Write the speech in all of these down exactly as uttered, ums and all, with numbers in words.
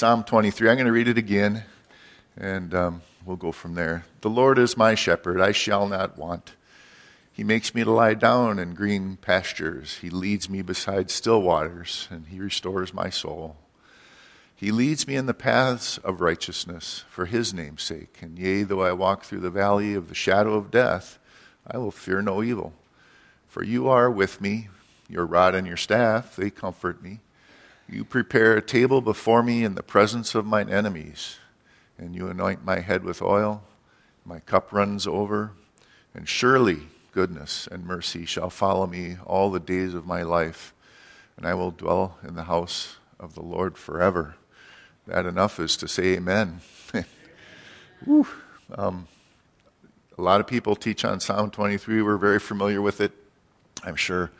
Psalm twenty-three. I'm going to read it again, and um, we'll go from there. The Lord is my shepherd, I shall not want. He makes me to lie down in green pastures. He leads me beside still waters, and he restores my soul. He leads me in the paths of righteousness for his name's sake. And yea, though I walk through the valley of the shadow of death, I will fear no evil. For you are with me, your rod and your staff, they comfort me. You prepare a table before me in the presence of mine enemies, and you anoint my head with oil, my cup runs over, and surely goodness and mercy shall follow me all the days of my life, and I will dwell in the house of the Lord forever. That enough is to say amen. Woo. Um, a lot of people teach on Psalm twenty-three. We're very familiar with it, I'm sure.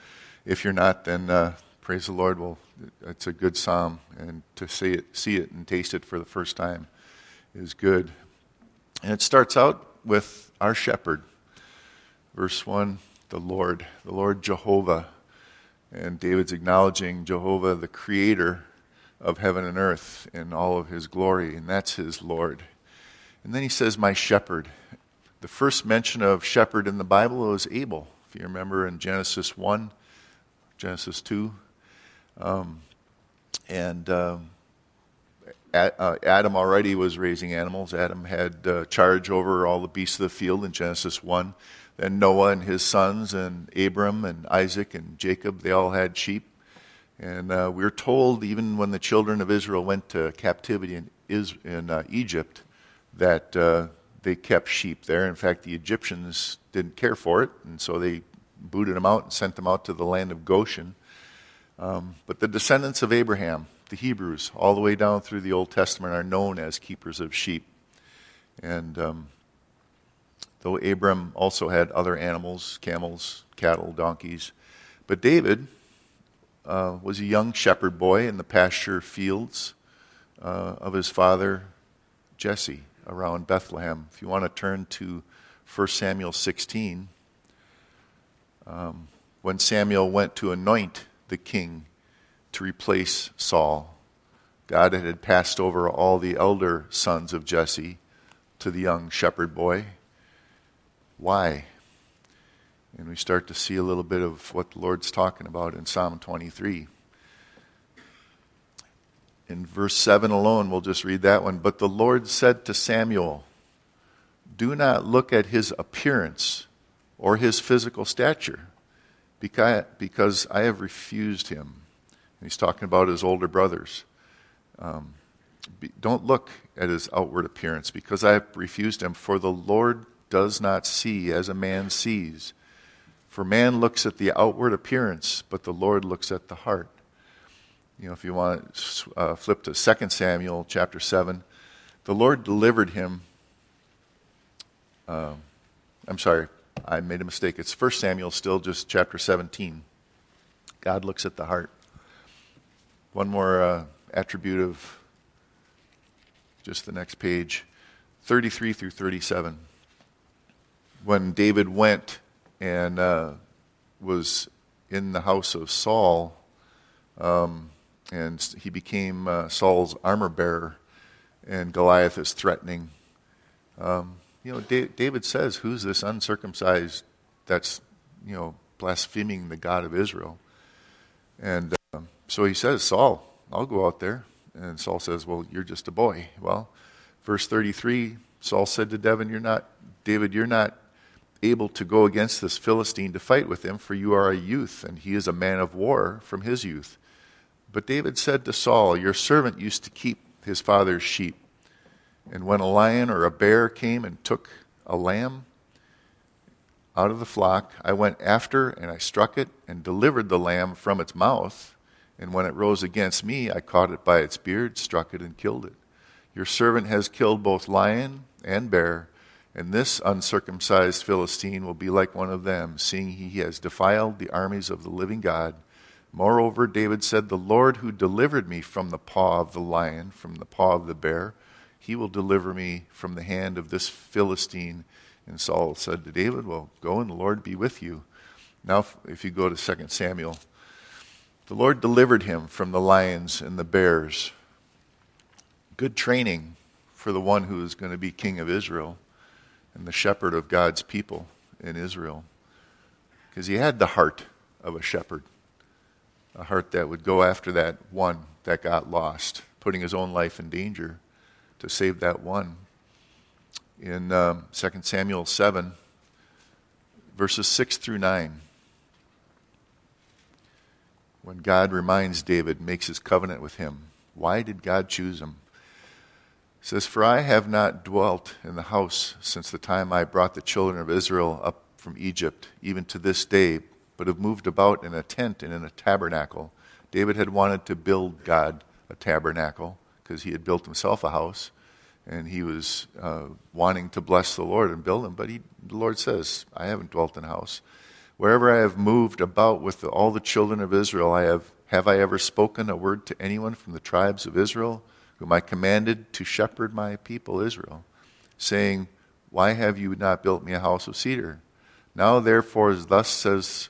If you're not, then uh, praise the Lord. Well, it's a good psalm, and to see it, see it and taste it for the first time is good. And it starts out with our shepherd. Verse one, the Lord, the Lord Jehovah. And David's acknowledging Jehovah, the creator of heaven and earth in all of his glory, and that's his Lord. And then he says, my shepherd. The first mention of shepherd in the Bible is Abel, if you remember in Genesis one, Genesis two. Um, and um, Adam already was raising animals. Adam had uh, charge over all the beasts of the field in Genesis one. Then Noah and his sons and Abram and Isaac and Jacob, they all had sheep. And uh, we're told even when the children of Israel went to captivity in, Is- in uh, Egypt that uh, they kept sheep there. In fact, the Egyptians didn't care for it, and so they booted them out and sent them out to the land of Goshen. Um, but the descendants of Abraham, the Hebrews, all the way down through the Old Testament are known as keepers of sheep. And um, though Abram also had other animals, camels, cattle, donkeys, but David uh, was a young shepherd boy in the pasture fields uh, of his father Jesse around Bethlehem. If you want to turn to First Samuel sixteen, um, when Samuel went to anoint the king to replace Saul, God had passed over all the elder sons of Jesse to the young shepherd boy. Why? And we start to see a little bit of what the Lord's talking about in Psalm twenty-three. In verse seven alone, we'll just read that one. But the Lord said to Samuel, do not look at his appearance or his physical stature, because I have refused him. And he's talking about his older brothers. Um, don't look at his outward appearance, because I have refused him, for the Lord does not see as a man sees. For man looks at the outward appearance, but the Lord looks at the heart. You know, if you want to uh, flip to Second Samuel chapter seven, the Lord delivered him. Uh, I'm sorry, I made a mistake. It's First Samuel, still just chapter seventeen. God looks at the heart. One more uh, attribute of just the next page, thirty-three through thirty-seven. When David went and uh, was in the house of Saul, um, and he became uh, Saul's armor bearer, and Goliath is threatening. Um, you know, da- David says, "Who's this uncircumcised that's, you know, blaspheming the God of Israel?" And um, so he says, "Saul, I'll go out there." And Saul says, "Well, you're just a boy." Well, verse thirty-three, Saul said to David, "You're not, David, you're not." able to go against this Philistine to fight with him, for you are a youth, and he is a man of war from his youth. But David said to Saul, your servant used to keep his father's sheep, and when a lion or a bear came and took a lamb out of the flock, I went after, and I struck it, and delivered the lamb from its mouth, and when it rose against me, I caught it by its beard, struck it, and killed it. Your servant has killed both lion and bear, and this uncircumcised Philistine will be like one of them, seeing he has defiled the armies of the living God. Moreover, David said, the Lord who delivered me from the paw of the lion, from the paw of the bear, he will deliver me from the hand of this Philistine. And Saul said to David, well, go and the Lord be with you. Now, if you go to Second Samuel, the Lord delivered him from the lions and the bears. good training for the one who is going to be king of Israel and the shepherd of God's people in Israel. Because he had the heart of a shepherd, a heart that would go after that one that got lost, putting his own life in danger to save that one. In um, Second Samuel seven, verses six through nine, when God reminds David, makes his covenant with him, why did God choose him? It says, "For I have not dwelt in the house since the time I brought the children of Israel up from Egypt, even to this day, but have moved about in a tent and in a tabernacle." David had wanted to build God a tabernacle because he had built himself a house, and he was uh, wanting to bless the Lord and build him. But he, the Lord says, "I haven't dwelt in a house. Wherever I have moved about with the, all the children of Israel, I have have I ever spoken a word to anyone from the tribes of Israel, whom I commanded to shepherd my people Israel, saying, why have you not built me a house of cedar? Now therefore, thus says,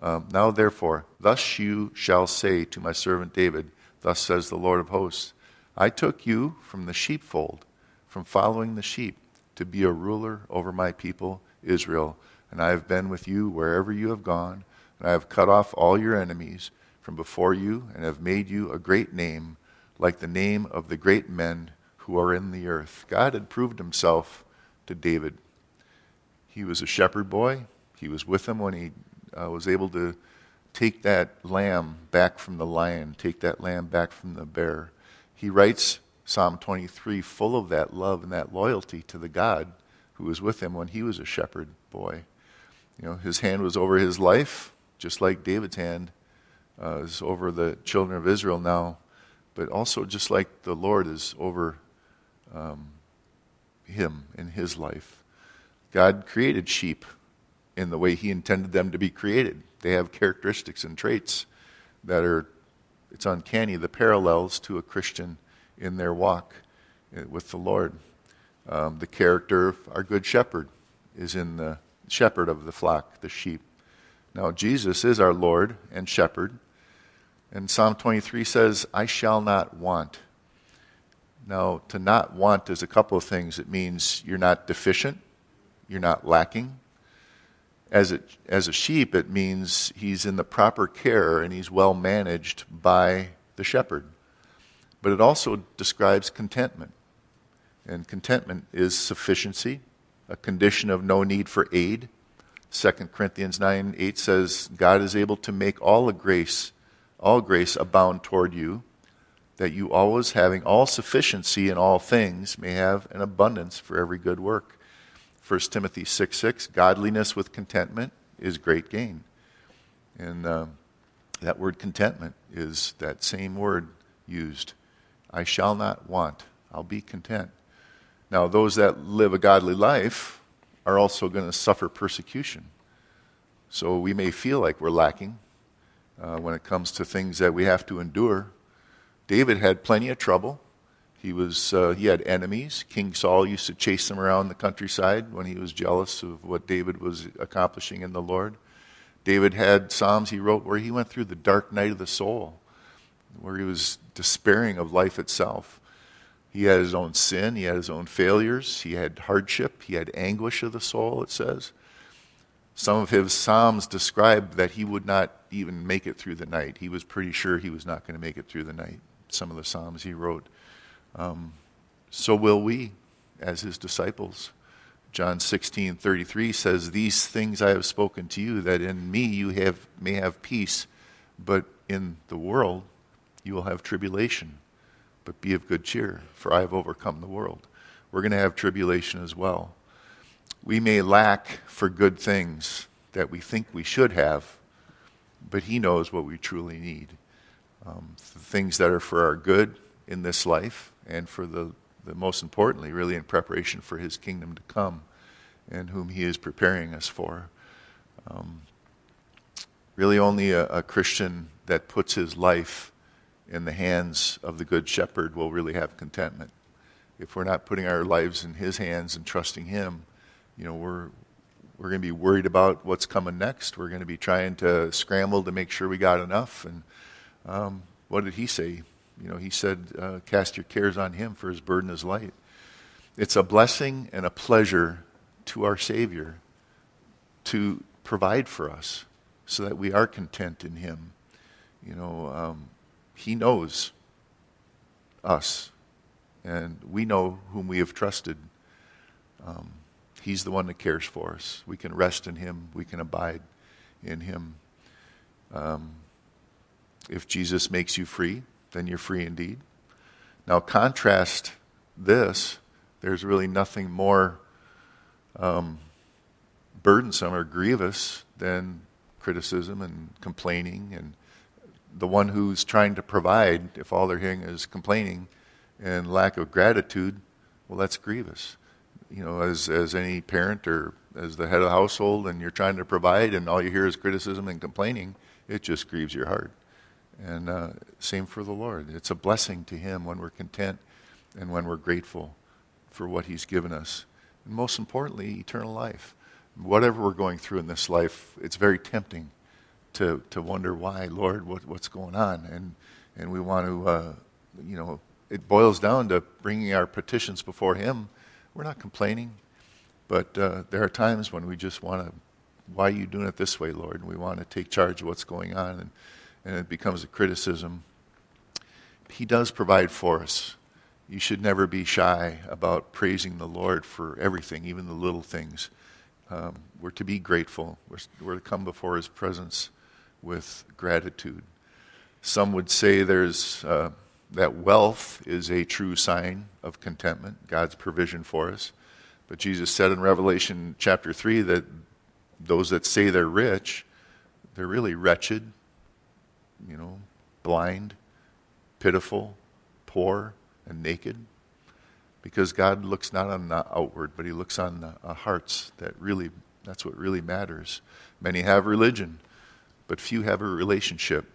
um, now therefore, thus you shall say to my servant David, thus says the Lord of hosts, I took you from the sheepfold, from following the sheep, to be a ruler over my people Israel, and I have been with you wherever you have gone, and I have cut off all your enemies from before you, and have made you a great name, like the name of the great men who are in the earth." God had proved himself to David. He was a shepherd boy. He was with him when he uh, was able to take that lamb back from the lion, take that lamb back from the bear. He writes Psalm twenty-three full of that love and that loyalty to the God who was with him when he was a shepherd boy. You know, his hand was over his life, just like David's hand uh, is over the children of Israel now, but also just like the Lord is over um, him in his life. God created sheep in the way he intended them to be created. They have characteristics and traits that are, it's uncanny, the parallels to a Christian in their walk with the Lord. Um, the character of our good shepherd is in the shepherd of the flock, the sheep. Now Jesus is our Lord and shepherd. And Psalm twenty-three says, I shall not want. Now, to not want is a couple of things. It means you're not deficient. You're not lacking. As it, as a sheep, it means he's in the proper care and he's well managed by the shepherd. But it also describes contentment. And contentment is sufficiency, a condition of no need for aid. Second Corinthians nine eight says, God is able to make all a grace, all grace abound toward you, that you always having all sufficiency in all things may have an abundance for every good work. First Timothy six six, godliness with contentment is great gain. And uh, that word contentment is that same word used. I shall not want. I'll be content. Now, those that live a godly life are also going to suffer persecution. So we may feel like we're lacking uh, when it comes to things that we have to endure. David had plenty of trouble. He was. Uh, he had enemies. King Saul used to chase him around the countryside when he was jealous of what David was accomplishing in the Lord. David had Psalms he wrote where he went through the dark night of the soul, where he was despairing of life itself. He had his own sin. He had his own failures. He had hardship. He had anguish of the soul, it says. Some of his Psalms describe that he would not even make it through the night. He was pretty sure he was not going to make it through the night, some of the Psalms he wrote. Um, so will we as his disciples. John sixteen thirty-three says, these things I have spoken to you, that in me you have may have peace, but in the world you will have tribulation. But be of good cheer, for I have overcome the world. We're going to have tribulation as well. We may lack for good things that we think we should have, but he knows what we truly need. Um, the things that are for our good in this life, and for the, the most importantly, really in preparation for his kingdom to come, and whom he is preparing us for. Um, really only a, a Christian that puts his life in the hands of the good shepherd will really have contentment. If we're not putting our lives in his hands and trusting him, you know, we're we're going to be worried about what's coming next. We're going to be trying to scramble to make sure we got enough. And um, what did he say? You know, he said, uh, cast your cares on him, for his burden is light. It's a blessing and a pleasure to our Savior to provide for us so that we are content in him. You know, um, he knows us, and we know whom we have trusted. Um, he's the one that cares for us. We can rest in him. We can abide in him. Um, if Jesus makes you free, then you're free indeed. Now contrast this, there's really nothing more um, burdensome or grievous than criticism and complaining. And the one who's trying to provide, if all they're hearing is complaining and lack of gratitude, well, that's grievous. You know, as, as any parent or as the head of the household, and you're trying to provide and all you hear is criticism and complaining, it just grieves your heart. And uh, same for the Lord. It's a blessing to him when we're content and when we're grateful for what he's given us. And most importantly, eternal life. Whatever we're going through in this life, it's very tempting to to wonder why, Lord, what, what's going on? And and we want to, uh, you know, it boils down to bringing our petitions before him. We're not complaining, but uh, there are times when we just want to, why are you doing it this way, Lord? And we want to take charge of what's going on, and and it becomes a criticism. He does provide for us. You should never be shy about praising the Lord for everything, even the little things. Um, we're to be grateful. We're, we're to come before his presence with gratitude. Some would say there's uh, that wealth is a true sign of contentment, God's provision for us. But Jesus said in Revelation chapter three that those that say they're rich, they're really wretched, you know, blind, pitiful, poor, and naked. Because God looks not on the outward, but he looks on the uh, hearts. That really, that's what really matters. Many have religion, but few have a relationship.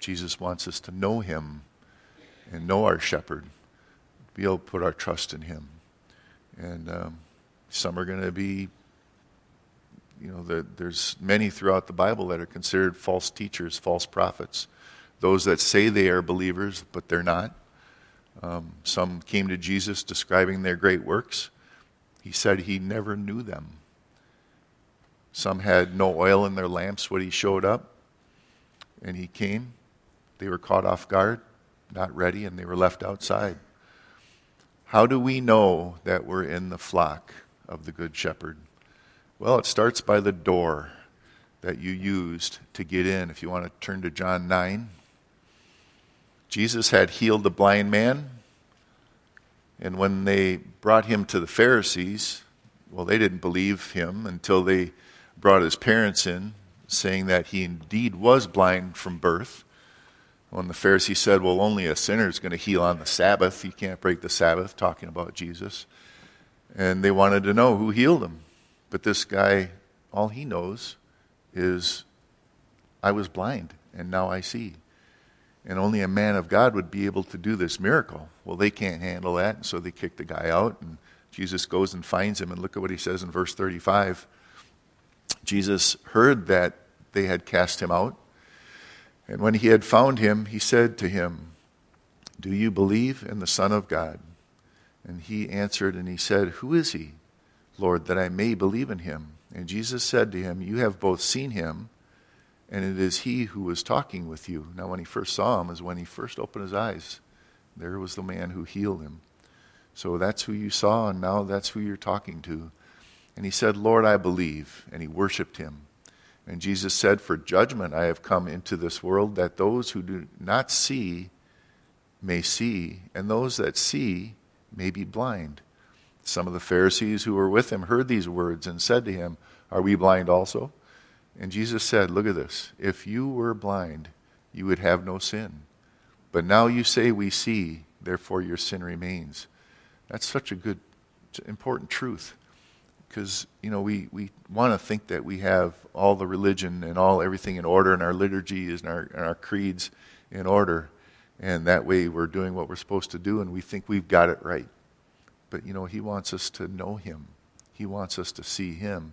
Jesus wants us to know him and know our shepherd, be able to put our trust in him. And um, some are going to be, you know, the, there's many throughout the Bible that are considered false teachers, false prophets. Those that say they are believers, but they're not. Um, some came to Jesus describing their great works. He said he never knew them. Some had no oil in their lamps when he showed up, and he came. They were caught off guard, not ready, and they were left outside. How do we know that we're in the flock of the Good Shepherd? Well, it starts by the door that you used to get in. If you want to turn to John nine, Jesus had healed the blind man, and when they brought him to the Pharisees, well, they didn't believe him until they brought his parents in, saying that he indeed was blind from birth. When the Pharisees said, well, only a sinner is going to heal on the Sabbath, you can't break the Sabbath, talking about Jesus, and they wanted to know who healed him. But this guy, all he knows is, I was blind, and now I see. And only a man of God would be able to do this miracle. Well, they can't handle that, and so they kick the guy out. And Jesus goes and finds him, and look at what he says in verse thirty-five. Jesus heard that they had cast him out. And when he had found him, he said to him, do you believe in the Son of God? And he answered, and he said, who is he, Lord, that I may believe in him? And Jesus said to him, you have both seen him, and it is he who was talking with you. Now, when he first saw him is when he first opened his eyes. There was the man who healed him. So that's who you saw, and now that's who you're talking to. And he said, Lord, I believe. And he worshiped him. And Jesus said, for judgment I have come into this world, that those who do not see may see, and those that see may be blind. Some of the Pharisees who were with him heard these words and said to him, are we blind also? And Jesus said, look at this. If you were blind, you would have no sin. But now you say we see, therefore your sin remains. That's such a good, important truth. Because, you know, we, we want to think that we have all the religion and all everything in order, and our liturgy and our, and our creeds in order. And that way we're doing what we're supposed to do, and we think we've got it right. But, you know, he wants us to know him. He wants us to see him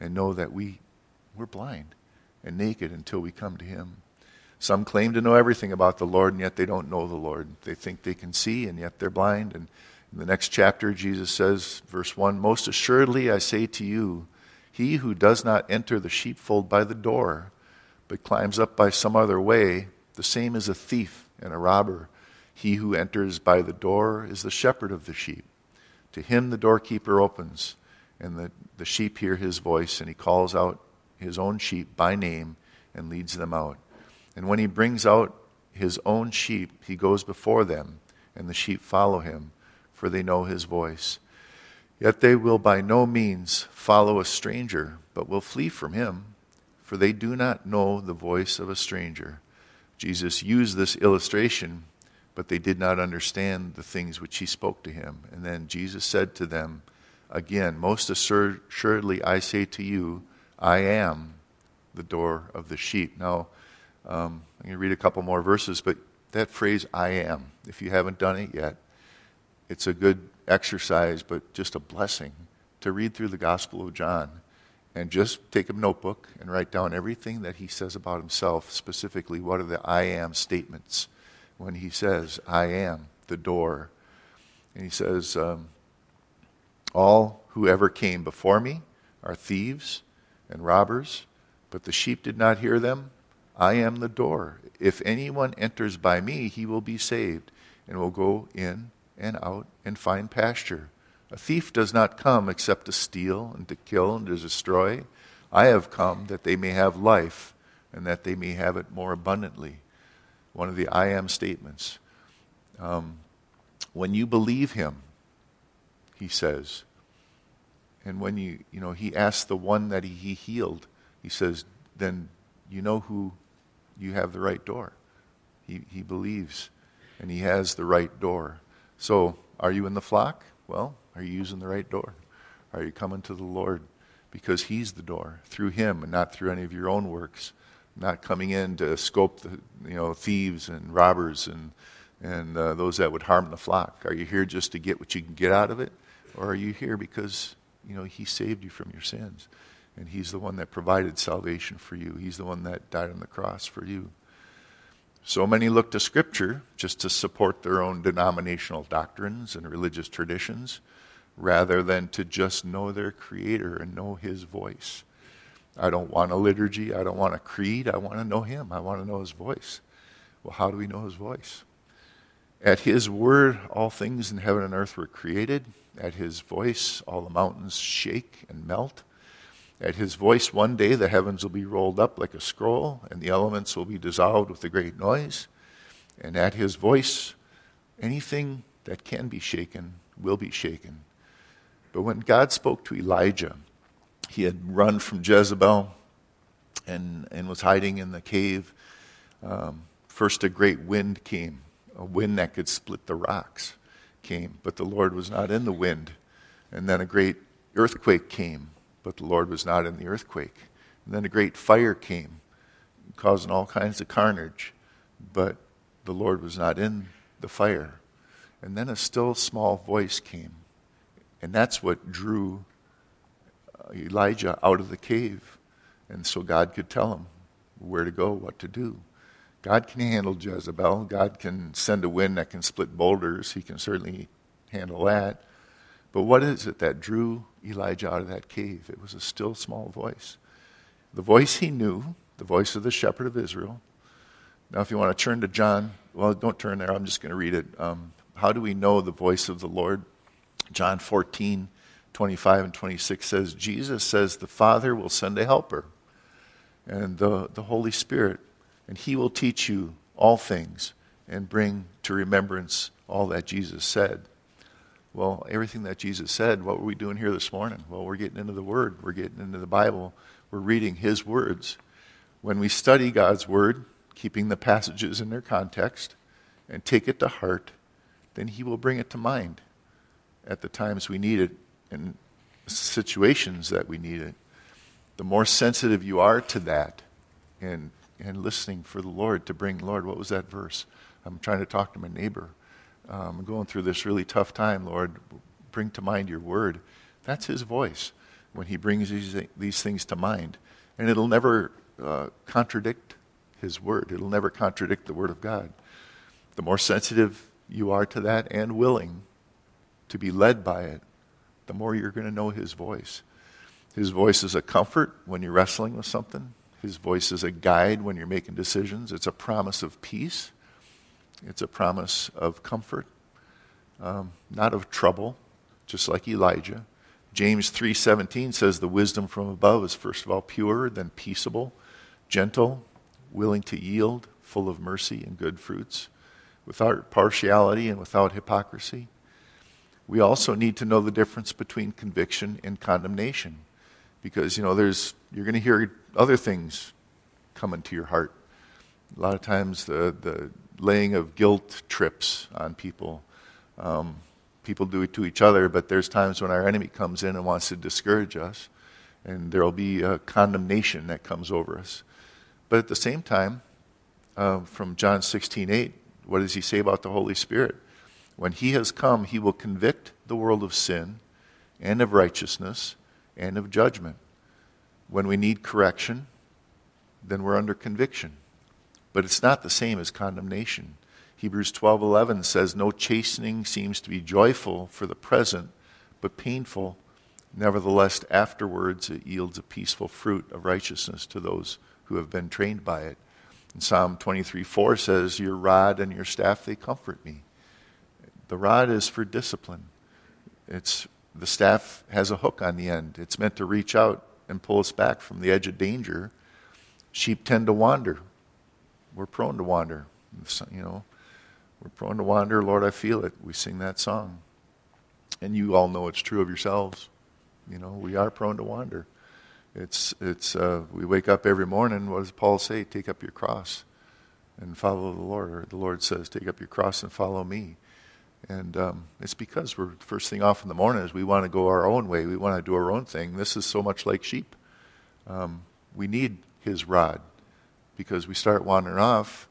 and know that we, we're blind and naked until we come to him. Some claim to know everything about the Lord, and yet they don't know the Lord. They think they can see, and yet they're blind. And in the next chapter, Jesus says, verse one, "Most assuredly I say to you, he who does not enter the sheepfold by the door, but climbs up by some other way, the same is a thief and a robber. He who enters by the door is the shepherd of the sheep. To him the doorkeeper opens, and the, the sheep hear his voice, and he calls out his own sheep by name and leads them out. And when he brings out his own sheep, he goes before them, and the sheep follow him, for they know his voice. Yet they will by no means follow a stranger, but will flee from him, for they do not know the voice of a stranger." Jesus used this illustration, but they did not understand the things which he spoke to him. And then Jesus said to them, again, "Most assuredly I say to you, I am the door of the sheep." Now, um, I'm going to read a couple more verses, but that phrase, "I am," if you haven't done it yet, it's a good exercise, but just a blessing to read through the Gospel of John and just take a notebook and write down everything that he says about himself, specifically what are the "I am" statements when he says, "I am the door." And he says, um, "All who ever came before me are thieves and robbers, but the sheep did not hear them. I am the door. If anyone enters by me, he will be saved and will go in and out and find pasture. A thief does not come except to steal and to kill and to destroy. I have come that they may have life and that they may have it more abundantly." One of the "I am" statements. Um, when you believe him, he says, and when you, you know, he asked the one that he, he healed, he says, then you know who, you have the right door. He, he believes and he has the right door. So, are you in the flock? Well, are you using the right door? Are you coming to the Lord? Because he's the door, through him and not through any of your own works. Not coming in to scope the, you know, thieves and robbers and, and uh, those that would harm the flock. Are you here just to get what you can get out of it? Or are you here because, you know, he saved you from your sins? And he's the one that provided salvation for you. He's the one that died on the cross for you. So many look to Scripture just to support their own denominational doctrines and religious traditions rather than to just know their Creator and know his voice. I don't want a liturgy. I don't want a creed. I want to know him. I want to know his voice. Well, how do we know his voice? At his word, all things in heaven and earth were created. At his voice, all the mountains shake and melt. At his voice, one day the heavens will be rolled up like a scroll, and the elements will be dissolved with a great noise. And at his voice, anything that can be shaken will be shaken. But when God spoke to Elijah, he had run from Jezebel and, and was hiding in the cave. Um, first, a great wind came, a wind that could split the rocks came, but the Lord was not in the wind. And then a great earthquake came, but the Lord was not in the earthquake. And then a great fire came, causing all kinds of carnage, but the Lord was not in the fire. And then a still small voice came, and that's what drew Elijah out of the cave. And so God could tell him where to go, what to do. God can handle Jezebel. God can send a wind that can split boulders. He can certainly handle that. But what is it that drew Elijah out of that cave? It was a still small voice. The voice he knew, the voice of the shepherd of Israel. Now if you want to turn to John, well, don't turn there, I'm just going to read it. Um, how do we know the voice of the Lord? John fourteen, twenty-five and twenty-six says, Jesus says, "The Father will send a helper and the, the Holy Spirit, and he will teach you all things and bring to remembrance all that Jesus said." Well, everything that Jesus said, what were we doing here this morning? Well, we're getting into the Word. We're getting into the Bible. We're reading his words. When we study God's Word, keeping the passages in their context, and take it to heart, then he will bring it to mind at the times we need it and situations that we need it. The more sensitive you are to that and, and listening for the Lord to bring, Lord, what was that verse? I'm trying to talk to my neighbor. I'm um, going through this really tough time, Lord. Bring to mind your word. That's his voice when he brings these, these things to mind. And it'll never uh, contradict his word. It'll never contradict the word of God. The more sensitive you are to that and willing to be led by it, the more you're going to know his voice. His voice is a comfort when you're wrestling with something. His voice is a guide when you're making decisions. It's a promise of peace. It's a promise of comfort, um, not of trouble, just like Elijah. James three seventeen says the wisdom from above is first of all pure, then peaceable, gentle, willing to yield, full of mercy and good fruits, without partiality and without hypocrisy. We also need to know the difference between conviction and condemnation, because you know there's you're going to hear other things coming to your heart. A lot of times the the laying of guilt trips on people. Um, people do it to each other, but there's times when our enemy comes in and wants to discourage us, and there will be a condemnation that comes over us. But at the same time, uh, from John sixteen eight, what does he say about the Holy Spirit? When he has come, he will convict the world of sin and of righteousness and of judgment. When we need correction, then we're under conviction. But it's not the same as condemnation. Hebrews twelve eleven says, no chastening seems to be joyful for the present, but painful. Nevertheless, afterwards it yields a peaceful fruit of righteousness to those who have been trained by it. And Psalm twenty-three four says, your rod and your staff, they comfort me. The rod is for discipline. It's the staff has a hook on the end. It's meant to reach out and pull us back from the edge of danger. Sheep tend to wander. We're prone to wander. You know, we're prone to wander. Lord, I feel it. We sing that song. And you all know it's true of yourselves. You know, we are prone to wander. It's, it's. Uh, we wake up every morning. What does Paul say? Take up your cross and follow the Lord. Or the Lord says, take up your cross and follow me. And um, it's because we're first thing off in the morning is we want to go our own way. We want to do our own thing. This is so much like sheep. Um, we need his rod because we start wandering off.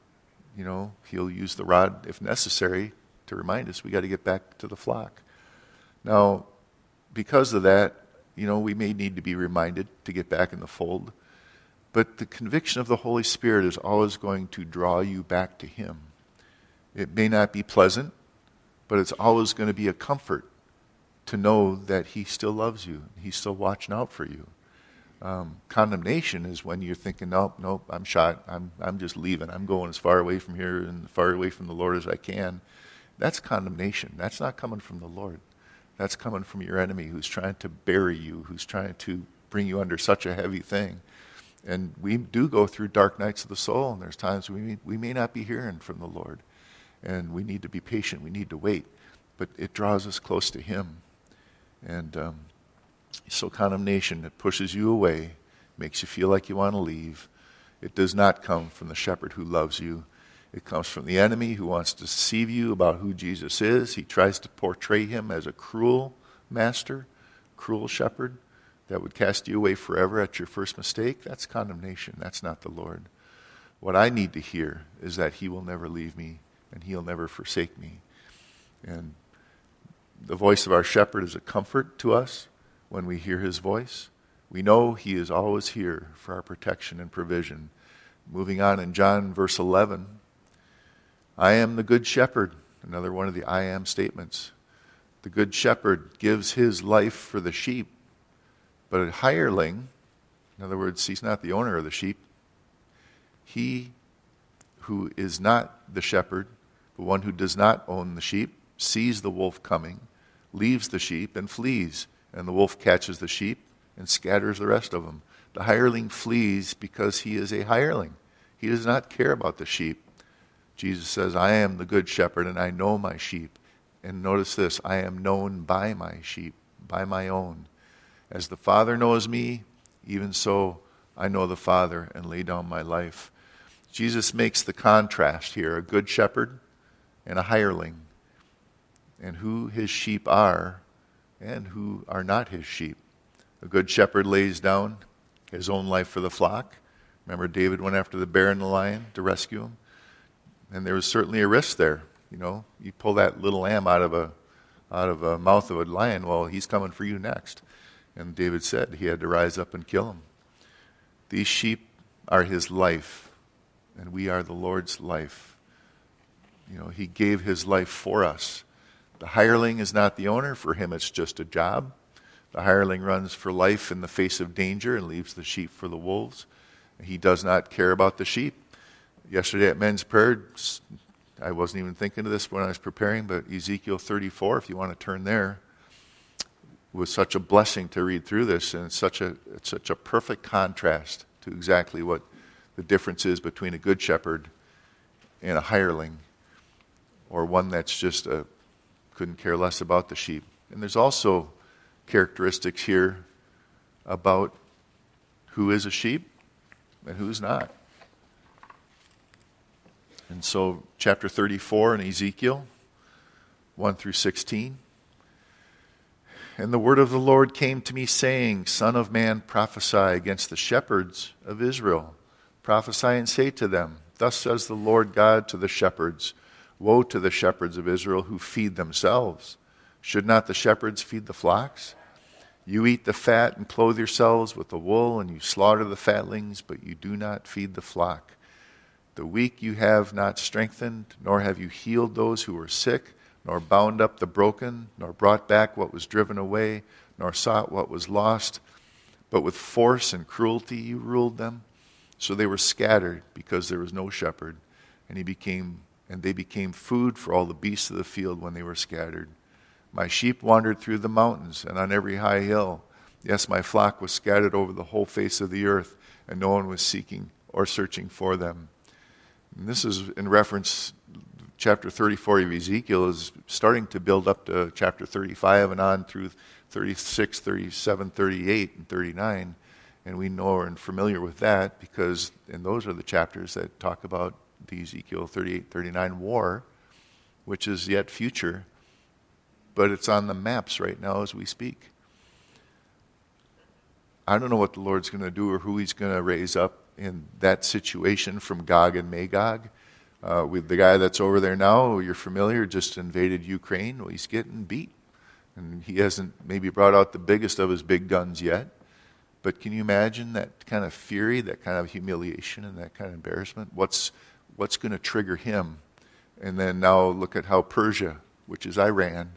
You know, he'll use the rod if necessary to remind us we got to get back to the flock. Now, because of that, you know, we may need to be reminded to get back in the fold. But the conviction of the Holy Spirit is always going to draw you back to him. It may not be pleasant, but it's always going to be a comfort to know that he still loves you. He's still watching out for you. Um, condemnation is when you're thinking, nope, nope, I'm shot. I'm I'm just leaving. I'm going as far away from here and far away from the Lord as I can. That's condemnation. That's not coming from the Lord. That's coming from your enemy who's trying to bury you, who's trying to bring you under such a heavy thing. And we do go through dark nights of the soul, and there's times we may, we may not be hearing from the Lord. And we need to be patient. We need to wait. But it draws us close to him. And um, so condemnation, it pushes you away, makes you feel like you want to leave. It does not come from the shepherd who loves you. It comes from the enemy who wants to deceive you about who Jesus is. He tries to portray him as a cruel master, cruel shepherd that would cast you away forever at your first mistake. That's condemnation. That's not the Lord. What I need to hear is that he will never leave me. And he'll never forsake me. And the voice of our shepherd is a comfort to us when we hear his voice. We know he is always here for our protection and provision. Moving on in John verse eleven, I am the good shepherd. Another one of the I am statements. The good shepherd gives his life for the sheep, but a hireling, in other words, he's not the owner of the sheep, he who is not the shepherd, the one who does not own the sheep, sees the wolf coming, leaves the sheep, and flees. And the wolf catches the sheep and scatters the rest of them. The hireling flees because he is a hireling. He does not care about the sheep. Jesus says, I am the good shepherd, and I know my sheep. And notice this, I am known by my sheep, by my own. As the Father knows me, even so I know the Father and lay down my life. Jesus makes the contrast here, a good shepherd and a hireling, and who his sheep are and who are not his sheep. A good shepherd lays down his own life for the flock. Remember, David went after the bear and the lion to rescue him, and there was certainly a risk there. You know, you pull that little lamb out of a out of a mouth of a lion, well, he's coming for you next. And David said he had to rise up and kill him. These sheep are his life. and we are the Lord's life. You know, he gave his life for us. The hireling is not the owner. For him, it's just a job. The hireling runs for life in the face of danger and leaves the sheep for the wolves. He does not care about the sheep. Yesterday at men's prayer, I wasn't even thinking of this when I was preparing, but Ezekiel thirty-four, if you want to turn there, was such a blessing to read through this, and it's such a it's such a perfect contrast to exactly what the difference is between a good shepherd and a hireling, or one that's just a, couldn't care less about the sheep. And there's also characteristics here about who is a sheep and who's not. And so chapter thirty-four in Ezekiel one through sixteen. And the word of the Lord came to me, saying, Son of man, prophesy against the shepherds of Israel. Prophesy and say to them, Thus says the Lord God to the shepherds, Woe to the shepherds of Israel who feed themselves. Should not the shepherds feed the flocks? You eat the fat and clothe yourselves with the wool, and you slaughter the fatlings, but you do not feed the flock. The weak you have not strengthened, nor have you healed those who were sick, nor bound up the broken, nor brought back what was driven away, nor sought what was lost. But with force and cruelty you ruled them. So they were scattered because there was no shepherd, and he became and they became food for all the beasts of the field when they were scattered. My sheep wandered through the mountains and on every high hill. Yes, my flock was scattered over the whole face of the earth, and no one was seeking or searching for them. And this is in reference, chapter thirty-four of Ezekiel is starting to build up to chapter thirty-five and on through thirty-six, thirty-seven, thirty-eight, and thirty-nine. And we know and are familiar with that because, and those are the chapters that talk about the Ezekiel thirty-eight, thirty-nine war, which is yet future, but it's on the maps right now as we speak. I don't know what the Lord's going to do or who he's going to raise up in that situation from Gog and Magog. Uh, with the guy that's over there now, you're familiar, just invaded Ukraine. Well, he's getting beat. And he hasn't maybe brought out the biggest of his big guns yet. But can you imagine that kind of fury, that kind of humiliation, and that kind of embarrassment? What's what's going to trigger him? And then now look at how Persia, which is Iran,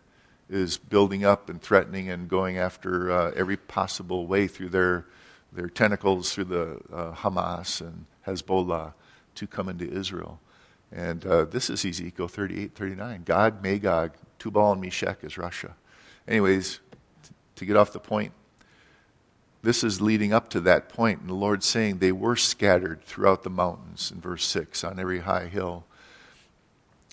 is building up and threatening and going after uh, every possible way through their their tentacles through the uh, Hamas and Hezbollah to come into Israel. And uh, this is Ezekiel thirty-eight, thirty-nine. Gog, Magog, Tubal, and Meshach is Russia. Anyways, t- to get off the point, this is leading up to that point. And the Lord's saying they were scattered throughout the mountains, in verse six, on every high hill.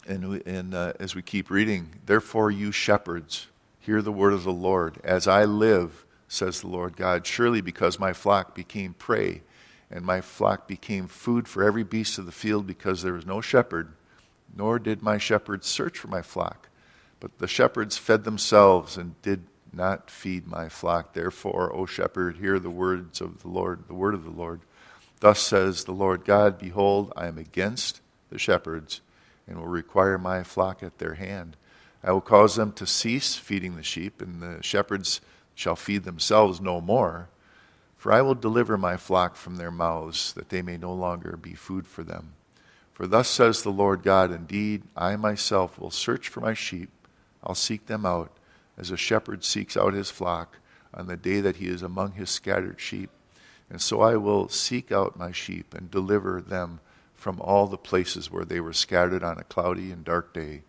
And, we, and uh, as we keep reading, therefore you shepherds, hear the word of the Lord. As I live, says the Lord God, surely because my flock became prey, and my flock became food for every beast of the field, because there was no shepherd, nor did my shepherds search for my flock. But the shepherds fed themselves and did not feed my flock. Therefore, O shepherd, hear the words of the Lord, the word of the Lord. Thus says the Lord God, Behold, I am against the shepherds, and will require my flock at their hand. I will cause them to cease feeding the sheep, and the shepherds shall feed themselves no more. For I will deliver my flock from their mouths, that they may no longer be food for them. For thus says the Lord God, Indeed, I myself will search for my sheep. I'll seek them out, as a shepherd seeks out his flock on the day that he is among his scattered sheep. And so I will seek out my sheep and deliver them from all the places where they were scattered on a cloudy and dark day.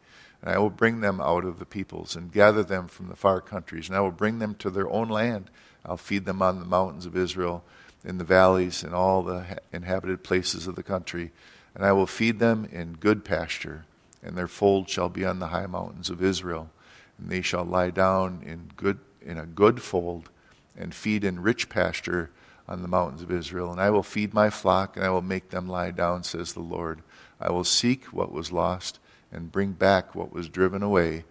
And I will bring them out of the peoples and gather them from the far countries. And I will bring them to their own land. I'll feed them on the mountains of Israel, in the valleys, and all the inhabited places of the country. And I will feed them in good pasture, and their fold shall be on the high mountains of Israel. And they shall lie down in good in a good fold, and feed in rich pasture on the mountains of Israel. And I will feed my flock, and I will make them lie down, says the Lord. I will seek what was lost, and bring back what was driven away,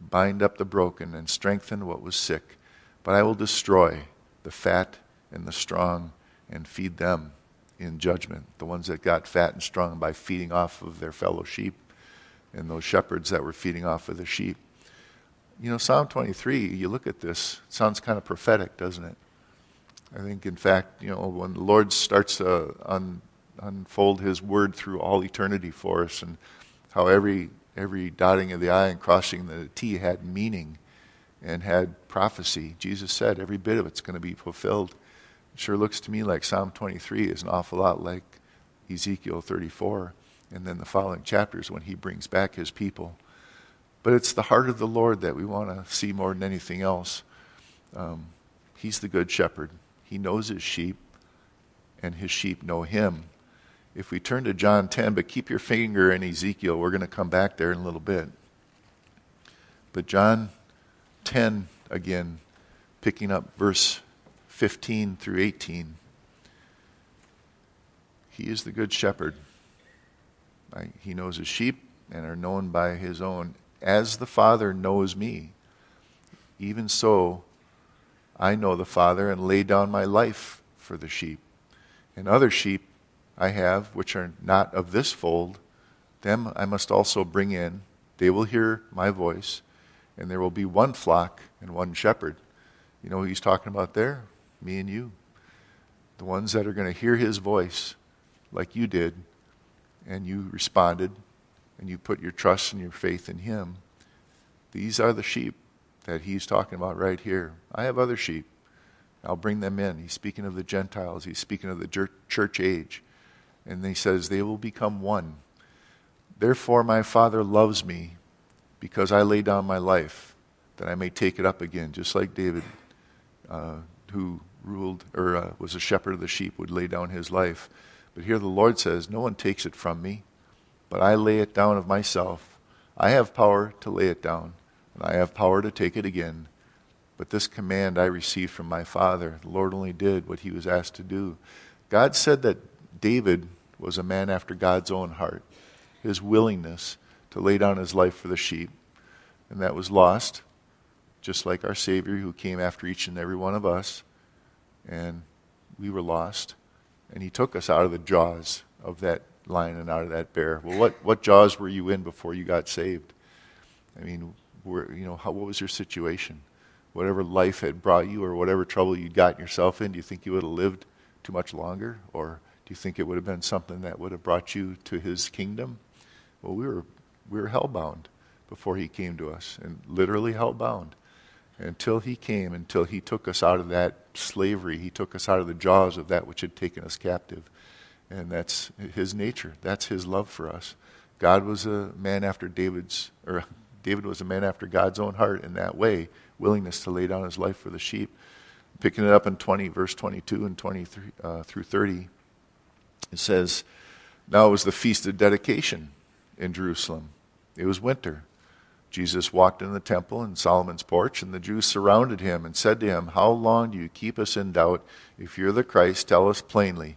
bind up the broken, and strengthen what was sick. But I will destroy the fat and the strong and feed them in judgment. The ones that got fat and strong by feeding off of their fellow sheep, and those shepherds that were feeding off of the sheep. You know, Psalm twenty-three, you look at this, it sounds kind of prophetic, doesn't it? I think, in fact, you know, when the Lord starts uh, on unfold his word through all eternity for us, and how every every dotting of the I and crossing of the T had meaning and had prophecy. Jesus said every bit of it's going to be fulfilled. It sure looks to me like Psalm twenty-three is an awful lot like Ezekiel thirty-four, and then the following chapters when he brings back his people. But it's the heart of the Lord that we want to see more than anything else. Um, he's the good shepherd. He knows his sheep, and his sheep know him. If we turn to John ten, but keep your finger in Ezekiel, we're going to come back there in a little bit. But John ten again, picking up verse fifteen through eighteen. He is the good shepherd. He knows his sheep and are known by his own. As the Father knows me, even so I know the Father and lay down my life for the sheep. And other sheep I have, which are not of this fold, them I must also bring in. They will hear my voice, and there will be one flock and one shepherd. You know who he's talking about there? Me and you. The ones that are going to hear his voice like you did, and you responded, and you put your trust and your faith in him. These are the sheep that he's talking about right here. I have other sheep. I'll bring them in. He's speaking of the Gentiles. He's speaking of the church age. And he says, they will become one. Therefore my Father loves me, because I lay down my life, that I may take it up again. Just like David, uh, who ruled or uh, was a shepherd of the sheep, would lay down his life. But here the Lord says, no one takes it from me, but I lay it down of myself. I have power to lay it down, and I have power to take it again. But this command I received from my Father. The Lord only did what he was asked to do. God said that David was a man after God's own heart. His willingness to lay down his life for the sheep. And that was lost, just like our Savior, who came after each and every one of us. And we were lost. And he took us out of the jaws of that lion and out of that bear. Well, what, what jaws were you in before you got saved? I mean, were, you know, how, what was your situation? Whatever life had brought you, or whatever trouble you'd gotten yourself in, do you think you would have lived too much longer? Or do you think it would have been something that would have brought you to his kingdom? Well, we were we were hellbound before he came to us, and literally hellbound. Until he came, until he took us out of that slavery, he took us out of the jaws of that which had taken us captive. And that's his nature. That's his love for us. God was a man after David's, or David was a man after God's own heart in that way. Willingness to lay down his life for the sheep. Picking it up in twenty, verse twenty-two and twenty-three uh, through thirty, it says, now it was the feast of dedication in Jerusalem. It was winter. Jesus walked in the temple in Solomon's porch, and the Jews surrounded him and said to him, how long do you keep us in doubt? If you're the Christ, tell us plainly.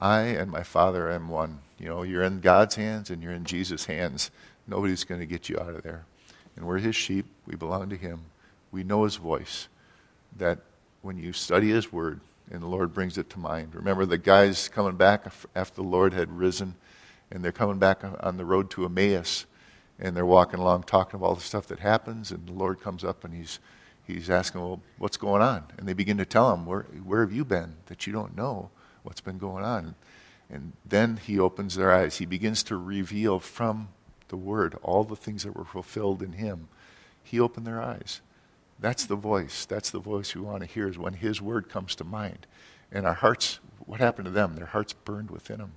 I and my Father am one. You know, you're in God's hands and you're in Jesus' hands. Nobody's going to get you out of there. And we're his sheep. We belong to him. We know his voice. That when you study his word and the Lord brings it to mind. Remember the guys coming back after the Lord had risen, and they're coming back on the road to Emmaus, and they're walking along talking about all the stuff that happens, and the Lord comes up and he's he's asking, well, what's going on? And they begin to tell him, where, where have you been that you don't know what's been going on? And then he opens their eyes. He begins to reveal from the word all the things that were fulfilled in him. He opened their eyes. That's the voice. That's the voice we want to hear, is when his word comes to mind. And our hearts, what happened to them? Their hearts burned within them.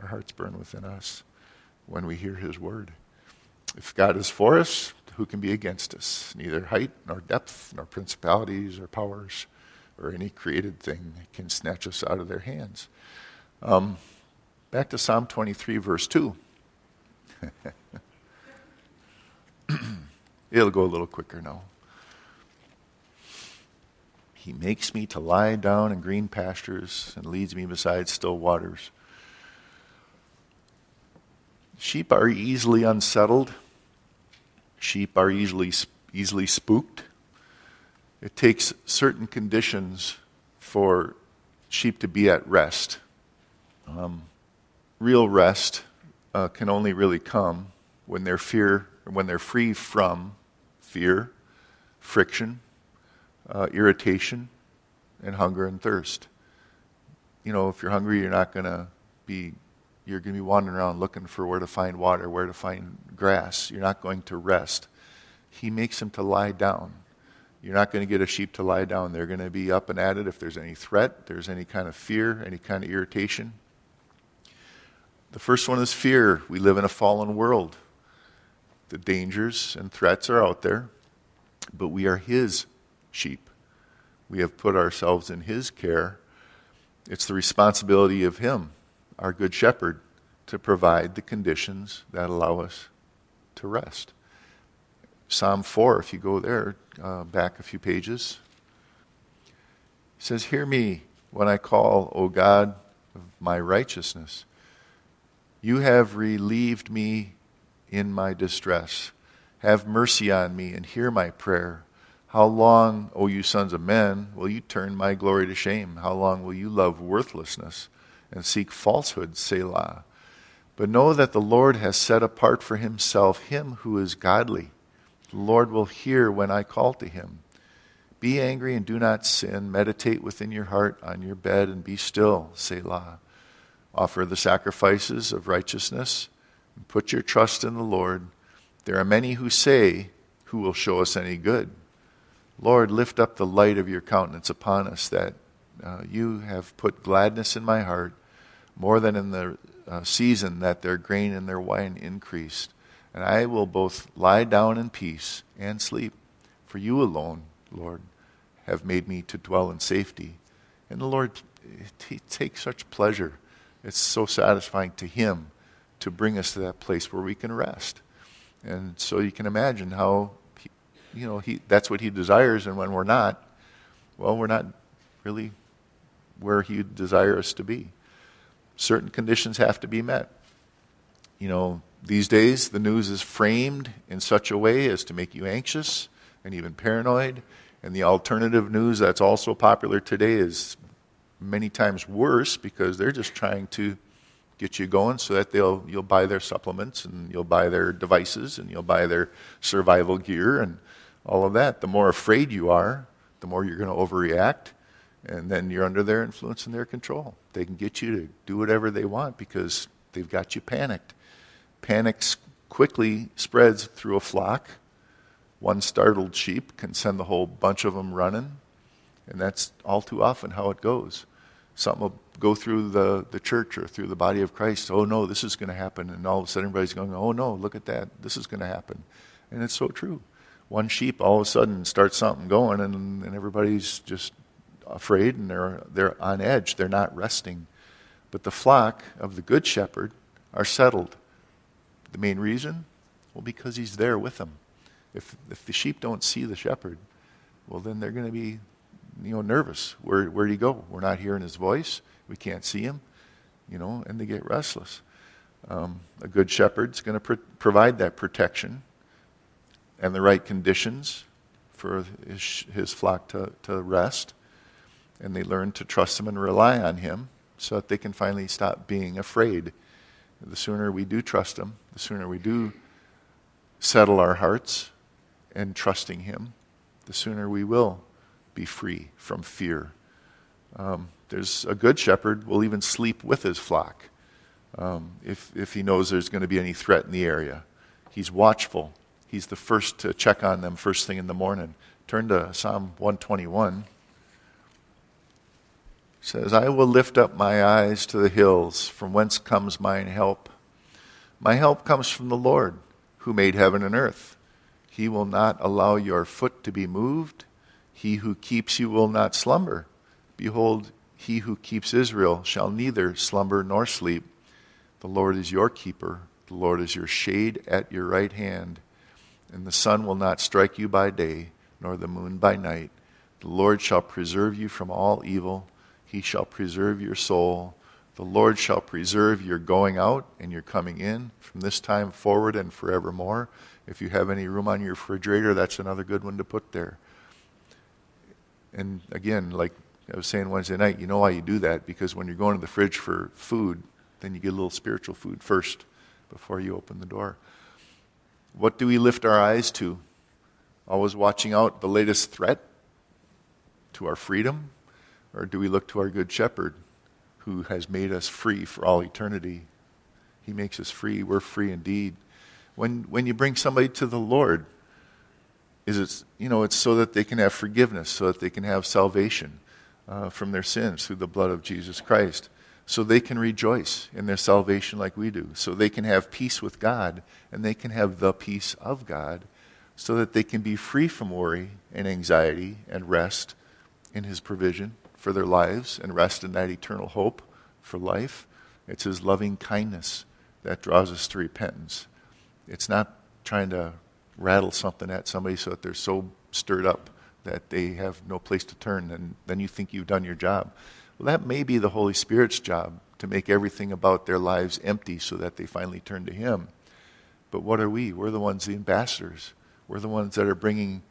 Our hearts burn within us when we hear his word. If God is for us, who can be against us? Neither height nor depth nor principalities or powers or any created thing can snatch us out of their hands. Um, back to Psalm twenty-three, verse two. It'll go a little quicker now. He makes me to lie down in green pastures and leads me beside still waters. Sheep are easily unsettled. Sheep are easily easily spooked. It takes certain conditions for sheep to be at rest. Um, real rest uh, can only really come when they're fear, when they're free from fear, friction, uh, irritation, and hunger and thirst. You know, if you're hungry, you're not going to be. You're going to be wandering around looking for where to find water, where to find grass. You're not going to rest. He makes him to lie down. You're not going to get a sheep to lie down. They're going to be up and at it if there's any threat, there's any kind of fear, any kind of irritation. The first one is fear. We live in a fallen world. The dangers and threats are out there, but we are his sheep. We have put ourselves in his care. It's the responsibility of him, our good shepherd, to provide the conditions that allow us to rest. Psalm four, if you go there, uh, back a few pages, it says, "Hear me when I call, O God of my righteousness. You have relieved me in my distress. Have mercy on me and hear my prayer. How long, O you sons of men, will you turn my glory to shame? How long will you love worthlessness and seek falsehood, Selah? But know that the Lord has set apart for himself him who is godly. The Lord will hear when I call to him. Be angry and do not sin. Meditate within your heart on your bed and be still, Selah. Offer the sacrifices of righteousness and put your trust in the Lord. There are many who say, who will show us any good? Lord, lift up the light of your countenance upon us, that Uh, you have put gladness in my heart, more than in the uh, season that their grain and their wine increased. And I will both lie down in peace and sleep. For you alone, Lord, have made me to dwell in safety." And the Lord t- takes such pleasure. It's so satisfying to him to bring us to that place where we can rest. And so you can imagine how, he, you know, he that's what he desires. And when we're not, well, we're not really where he would desire us to be. Certain conditions have to be met. You know, these days the news is framed in such a way as to make you anxious and even paranoid, and the alternative news that's also popular today is many times worse because they're just trying to get you going so that they'll you'll buy their supplements and you'll buy their devices and you'll buy their survival gear and all of that. The more afraid you are, the more you're going to overreact. And then you're under their influence and their control. They can get you to do whatever they want because they've got you panicked. Panic quickly spreads through a flock. One startled sheep can send the whole bunch of them running. And that's all too often how it goes. Something will go through the, the church or through the body of Christ. Oh, no, this is going to happen. And all of a sudden everybody's going, oh, no, look at that. This is going to happen. And it's so true. One sheep all of a sudden starts something going and, and everybody's just afraid, and they're they're on edge. They're not resting. But the flock of the good shepherd are settled. The main reason? Well, because he's there with them. If if the sheep don't see the shepherd, well, then they're going to be, you know, nervous. Where where'd he go? We're not hearing his voice. We can't see him, you know, and they get restless. Um, a good shepherd's going to pro- provide that protection and the right conditions for his, his flock to, to rest. And they learn to trust him and rely on him so that they can finally stop being afraid. The sooner we do trust him, the sooner we do settle our hearts in trusting him, the sooner we will be free from fear. Um, there's a good shepherd will even sleep with his flock um, if, if he knows there's going to be any threat in the area. He's watchful. He's the first to check on them first thing in the morning. Turn to Psalm one twenty-one. Says, "I will lift up my eyes to the hills, from whence comes mine help. My help comes from the Lord, who made heaven and earth. He will not allow your foot to be moved. He who keeps you will not slumber. Behold, he who keeps Israel shall neither slumber nor sleep. The Lord is your keeper. The Lord is your shade at your right hand. And the sun will not strike you by day, nor the moon by night. The Lord shall preserve you from all evil. He shall preserve your soul. The Lord shall preserve your going out and your coming in from this time forward and forevermore. If you have any room on your refrigerator, that's another good one to put there. And again, like I was saying Wednesday night, you know why you do that, because when you're going to the fridge for food, then you get a little spiritual food first before you open the door. What do we lift our eyes to? Always watching out the latest threat to our freedom? Or do we look to our Good Shepherd, who has made us free for all eternity? He makes us free. We're free indeed. When when you bring somebody to the Lord, is it you know it's so that they can have forgiveness, so that they can have salvation uh, from their sins through the blood of Jesus Christ, so they can rejoice in their salvation like we do, so they can have peace with God, and they can have the peace of God, so that they can be free from worry and anxiety and rest in His provision for their lives, and rest in that eternal hope for life. It's His loving kindness that draws us to repentance. It's not trying to rattle something at somebody so that they're so stirred up that they have no place to turn, and then you think you've done your job. Well, that may be the Holy Spirit's job, to make everything about their lives empty so that they finally turn to Him. But what are we? We're the ones, the ambassadors. We're the ones that are bringing,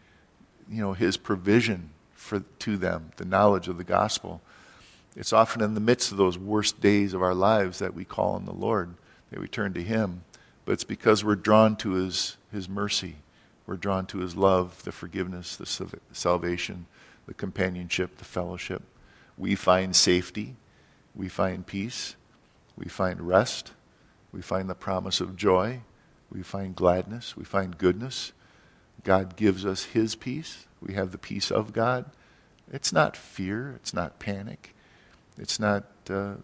you know, His provision For, to them, the knowledge of the gospel. It's often in the midst of those worst days of our lives that we call on the Lord, that we turn to Him. But it's because we're drawn to His, His mercy. We're drawn to His love, the forgiveness, the salvation, the companionship, the fellowship. We find safety. We find peace. We find rest. We find the promise of joy. We find gladness. We find goodness. God gives us His peace. We have the peace of God. It's not fear. It's not panic. It's not, uh,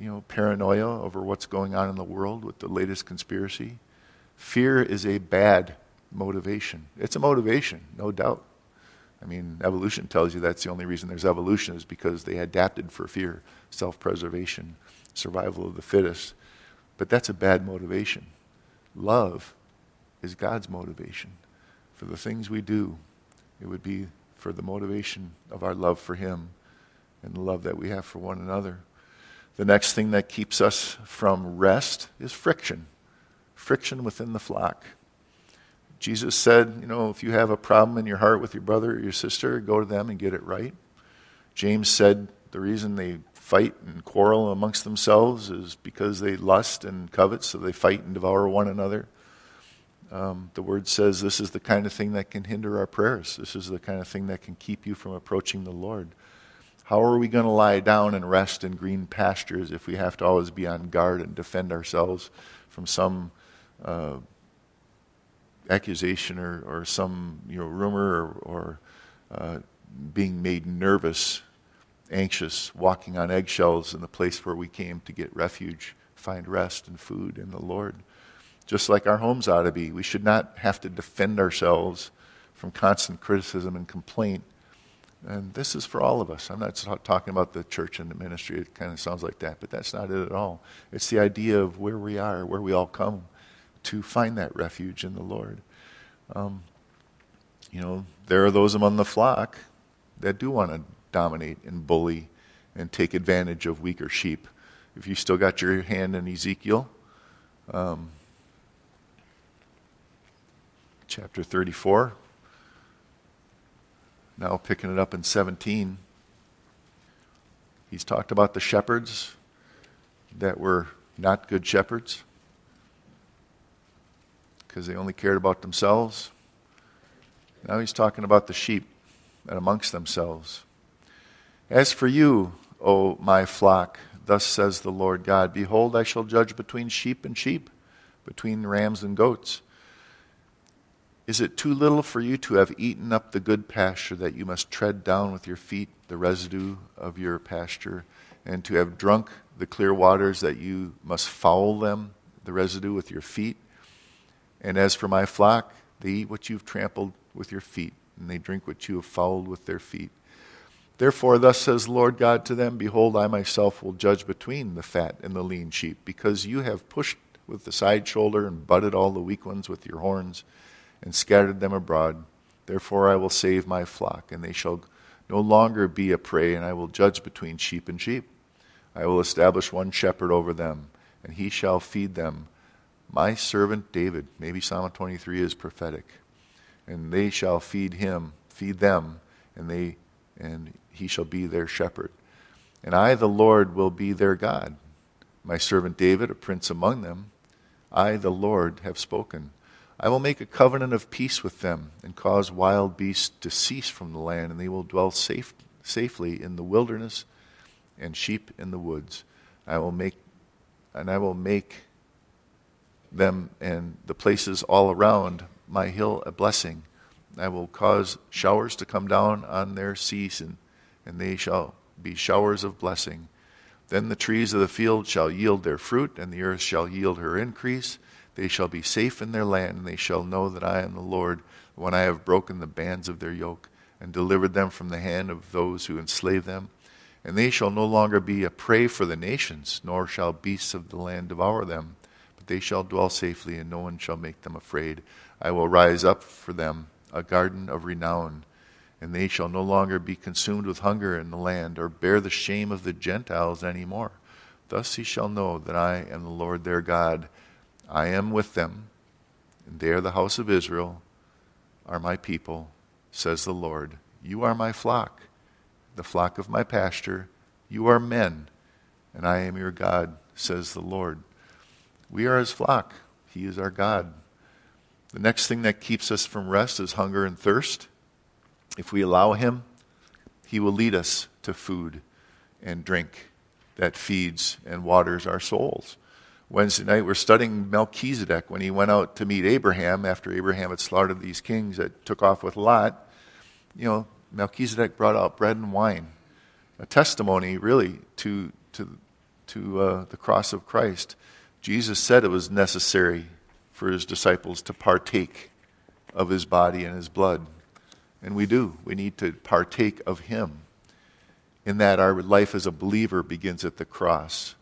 you know, paranoia over what's going on in the world with the latest conspiracy. Fear is a bad motivation. It's a motivation, no doubt. I mean, evolution tells you that's the only reason there's evolution, is because they adapted for fear, self-preservation, survival of the fittest. But that's a bad motivation. Love is God's motivation for the things we do. It would be for the motivation of our love for Him and the love that we have for one another. The next thing that keeps us from rest is friction. Friction within the flock. Jesus said, you know, if you have a problem in your heart with your brother or your sister, go to them and get it right. James said the reason they fight and quarrel amongst themselves is because they lust and covet, so they fight and devour one another. Um, the Word says this is the kind of thing that can hinder our prayers. This is the kind of thing that can keep you from approaching the Lord. How are we going to lie down and rest in green pastures if we have to always be on guard and defend ourselves from some uh, accusation or, or some you know rumor or, or uh, being made nervous, anxious, walking on eggshells in the place where we came to get refuge, find rest and food in the Lord? Just like our homes ought to be. We should not have to defend ourselves from constant criticism and complaint. And this is for all of us. I'm not talking about the church and the ministry. It kind of sounds like that, but that's not it at all. It's the idea of where we are, where we all come to find that refuge in the Lord. Um, you know, there are those among the flock that do want to dominate and bully and take advantage of weaker sheep. If you still got your hand in Ezekiel, um, chapter thirty-four, now picking it up in seventeen, he's talked about the shepherds that were not good shepherds because they only cared about themselves. Now he's talking about the sheep and amongst themselves. As for you, O my flock, thus says the Lord God, behold, I shall judge between sheep and sheep, between rams and goats. Is it too little for you to have eaten up the good pasture that you must tread down with your feet the residue of your pasture, and to have drunk the clear waters that you must foul them, the residue, with your feet? And as for my flock, they eat what you've trampled with your feet, and they drink what you have fouled with their feet. Therefore, thus says the Lord God to them, behold, I myself will judge between the fat and the lean sheep, because you have pushed with the side shoulder and butted all the weak ones with your horns, and scattered them abroad. Therefore I will save my flock, and they shall no longer be a prey, and I will judge between sheep and sheep. I will establish one shepherd over them, and he shall feed them. My servant David," maybe Psalm twenty-three is prophetic, "and they shall feed him, feed them, and they, and he shall be their shepherd. And I, the Lord, will be their God. My servant David, a prince among them, I, the Lord, have spoken. I will make a covenant of peace with them and cause wild beasts to cease from the land, and they will dwell safe, safely in the wilderness and sheep in the woods. I will make, and I will make them and the places all around my hill a blessing. I will cause showers to come down on their season, and they shall be showers of blessing. Then the trees of the field shall yield their fruit, and the earth shall yield her increase. They shall be safe in their land, and they shall know that I am the Lord, when I have broken the bands of their yoke and delivered them from the hand of those who enslave them. And they shall no longer be a prey for the nations, nor shall beasts of the land devour them. But they shall dwell safely, and no one shall make them afraid. I will rise up for them a garden of renown, and they shall no longer be consumed with hunger in the land, or bear the shame of the Gentiles any more. Thus he shall know that I am the Lord their God. I am with them, and they are the house of Israel, are my people, says the Lord. You are my flock, the flock of my pasture. You are men, and I am your God, says the Lord." We are his flock. He is our God. The next thing that keeps us from rest is hunger and thirst. If we allow him, he will lead us to food and drink that feeds and waters our souls. Wednesday night, we're studying Melchizedek when he went out to meet Abraham after Abraham had slaughtered these kings that took off with Lot. You know, Melchizedek brought out bread and wine, a testimony really to to to uh, the cross of Christ. Jesus said it was necessary for his disciples to partake of his body and his blood, and we do. We need to partake of him. In that, our life as a believer begins at the cross,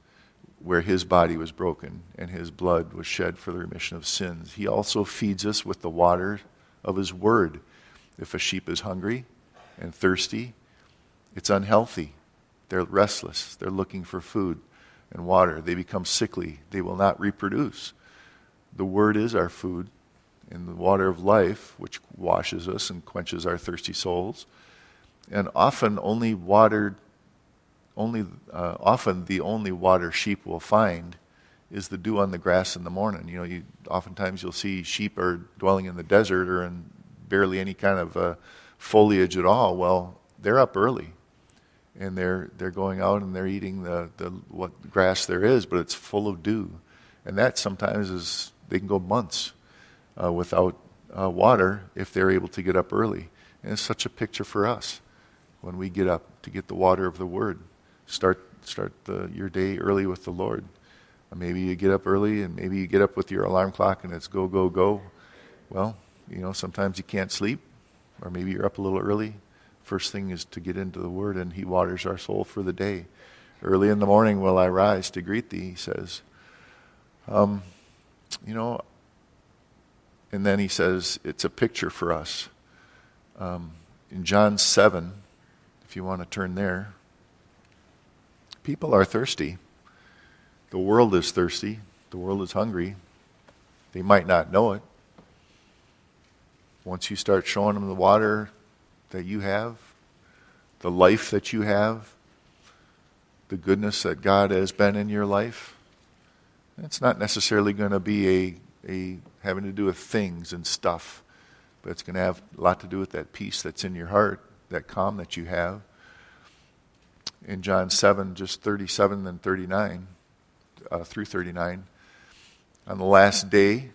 where his body was broken and his blood was shed for the remission of sins. He also feeds us with the water of his word. If a sheep is hungry and thirsty, it's unhealthy. They're restless. They're looking for food and water. They become sickly. They will not reproduce. The word is our food and the water of life, which washes us and quenches our thirsty souls. And often only watered Only uh, often the only water sheep will find is the dew on the grass in the morning. You know, you, oftentimes you'll see sheep are dwelling in the desert or in barely any kind of uh, foliage at all. Well, they're up early, and they're they're going out and they're eating the, the what grass there is, but it's full of dew, and that sometimes is they can go months uh, without uh, water if they're able to get up early. And it's such a picture for us when we get up to get the water of the Word. Start start the, your day early with the Lord. Maybe you get up early, and maybe you get up with your alarm clock, and it's go, go, go. Well, you know, sometimes you can't sleep, or maybe you're up a little early. First thing is to get into the Word, and he waters our soul for the day. Early in the morning will I rise to greet thee, he says. Um, you know, and then he says, it's a picture for us. Um, in John seven, if you want to turn there, people are thirsty. The world is thirsty. The world is hungry. They might not know it. Once you start showing them the water that you have, the life that you have, the goodness that God has been in your life, it's not necessarily going to be a, a having to do with things and stuff, but it's going to have a lot to do with that peace that's in your heart, that calm that you have. In John seven, just thirty-seven and thirty-nine, uh, through thirty-nine, on the last day,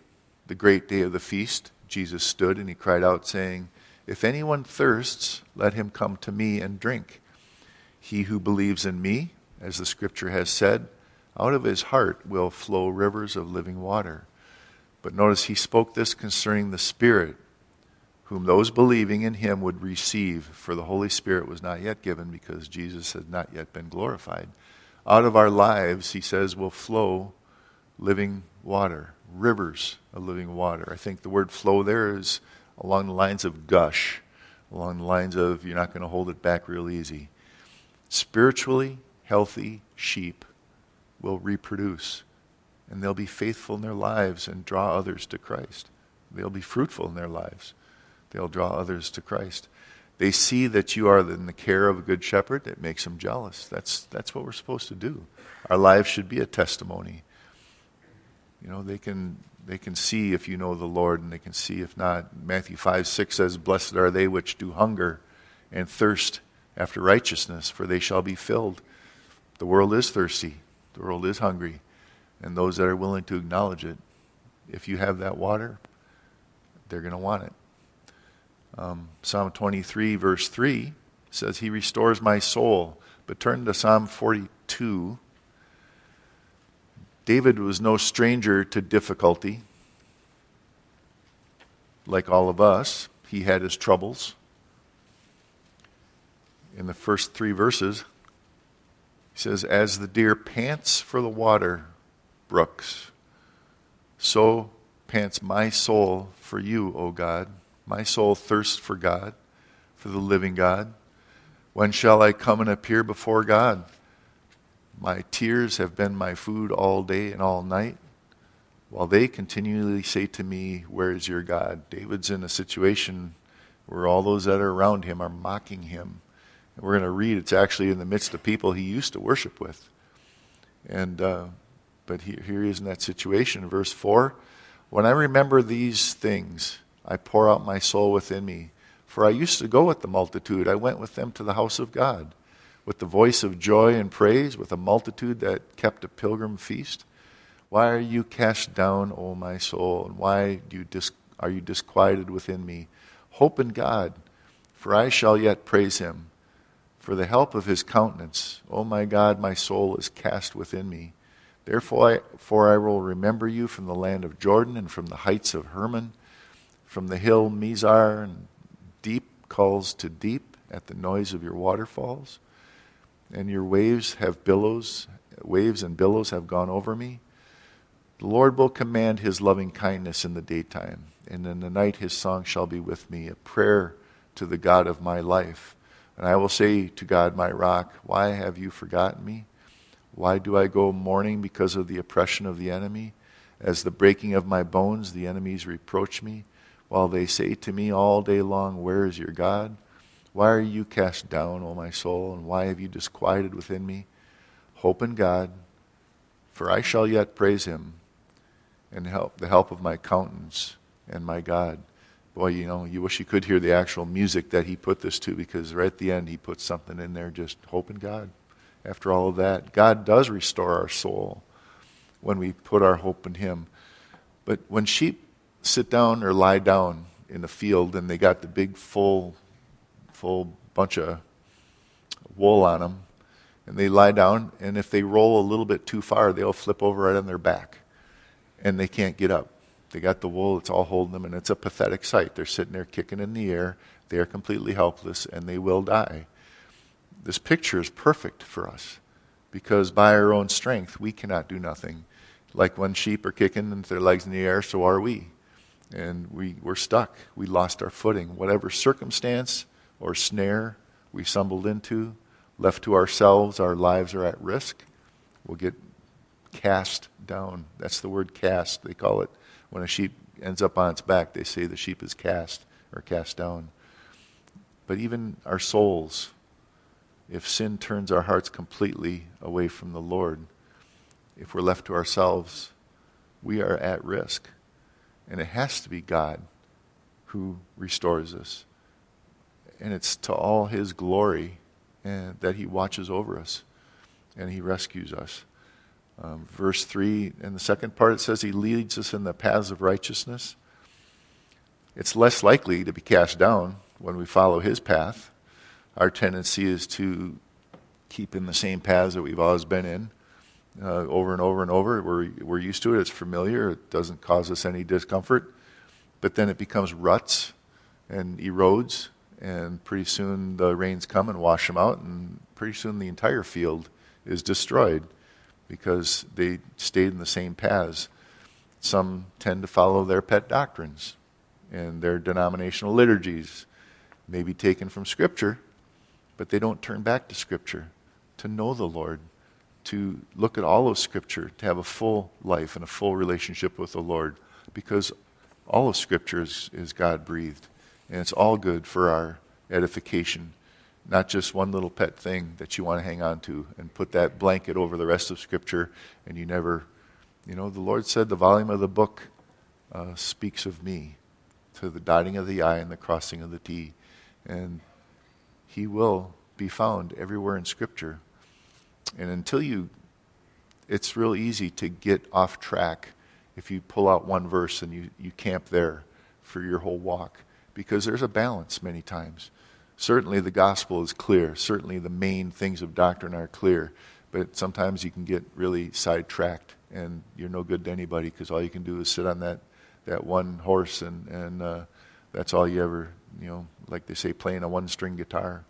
the great day of the feast, Jesus stood and he cried out, saying, "If anyone thirsts, let him come to me and drink. He who believes in me, as the scripture has said, out of his heart will flow rivers of living water." But notice he spoke this concerning the Spirit, whom those believing in him would receive, for the Holy Spirit was not yet given because Jesus had not yet been glorified. Out of our lives, he says, will flow living water, rivers of living water. I think the word flow there is along the lines of gush, along the lines of you're not going to hold it back real easy. Spiritually healthy sheep will reproduce, and they'll be faithful in their lives and draw others to Christ. They'll be fruitful in their lives. They'll draw others to Christ. They see that you are in the care of a good shepherd. It makes them jealous. That's that's what we're supposed to do. Our lives should be a testimony. You know, they can they can see if you know the Lord, and they can see if not. Matthew five six says, "Blessed are they which do hunger and thirst after righteousness, for they shall be filled." The world is thirsty. The world is hungry. And those that are willing to acknowledge it, if you have that water, they're going to want it. Um, Psalm twenty-three, verse three says, "He restores my soul." But turn to Psalm forty-two. David was no stranger to difficulty. Like all of us, he had his troubles. In the first three verses, he says, "As the deer pants for the water brooks, so pants my soul for you, O God. My soul thirsts for God, for the living God. When shall I come and appear before God? My tears have been my food all day and all night, while they continually say to me, 'Where is your God?'" David's in a situation where all those that are around him are mocking him. And we're going to read, it's actually in the midst of people he used to worship with. And uh, but he, here he is in that situation. Verse four, "When I remember these things, I pour out my soul within me. For I used to go with the multitude. I went with them to the house of God, with the voice of joy and praise, with a multitude that kept a pilgrim feast. Why are you cast down, O my soul? And why do you dis- are you disquieted within me? Hope in God, for I shall yet praise him, for the help of his countenance. O my God, my soul is cast within me. Therefore I, for I will remember you from the land of Jordan and from the heights of Hermon, from the hill Mizar, and deep calls to deep at the noise of your waterfalls. And your waves have billows, waves and billows have gone over me. The Lord will command his loving kindness in the daytime, and in the night his song shall be with me, a prayer to the God of my life. And I will say to God, my rock, why have you forgotten me? Why do I go mourning because of the oppression of the enemy? As the breaking of my bones, the enemies reproach me, while they say to me all day long, 'Where is your God?' Why are you cast down, O my soul, and why have you disquieted within me? Hope in God, for I shall yet praise him, and help the help of my countenance and my God." Boy, you know, you wish you could hear the actual music that he put this to, because right at the end he put something in there, just hope in God. After all of that, God does restore our soul when we put our hope in him. But when sheep sit down or lie down in the field, and they got the big full full bunch of wool on them, and they lie down, and if they roll a little bit too far, they'll flip over right on their back, and they can't get up. They got the wool, it's all holding them, and it's a pathetic sight. They're sitting there kicking in the air, they are completely helpless, and they will die. This picture is perfect for us, because by our own strength we cannot do nothing. Like when sheep are kicking with their legs in the air, so are we. And we, we're stuck. We lost our footing. Whatever circumstance or snare we stumbled into, left to ourselves, our lives are at risk. We'll get cast down. That's the word cast, they call it. When a sheep ends up on its back, they say the sheep is cast or cast down. But even our souls, if sin turns our hearts completely away from the Lord, if we're left to ourselves, we are at risk. And it has to be God who restores us. And it's to all his glory and that he watches over us and he rescues us. Um, verse three, in the second part, it says he leads us in the paths of righteousness. It's less likely to be cast down when we follow his path. Our tendency is to keep in the same paths that we've always been in. Uh, over and over and over, we're we're used to it. It's familiar. It doesn't cause us any discomfort, but then it becomes ruts and erodes, and pretty soon the rains come and wash them out, and pretty soon the entire field is destroyed because they stayed in the same paths. Some tend to follow their pet doctrines and their denominational liturgies, maybe taken from Scripture, but they don't turn back to Scripture to know the Lord, to look at all of Scripture, to have a full life and a full relationship with the Lord, because all of Scripture is, is God-breathed, and it's all good for our edification, not just one little pet thing that you want to hang on to and put that blanket over the rest of Scripture, and you never, you know, the Lord said the volume of the book uh, speaks of me, to the dotting of the I and the crossing of the T, and He will be found everywhere in Scripture. And until you, it's real easy to get off track if you pull out one verse and you, you camp there for your whole walk, because there's a balance many times. Certainly the gospel is clear. Certainly the main things of doctrine are clear. But sometimes you can get really sidetracked and you're no good to anybody, because all you can do is sit on that, that one horse and, and uh, that's all you ever, you know, like they say, playing a one-string guitar.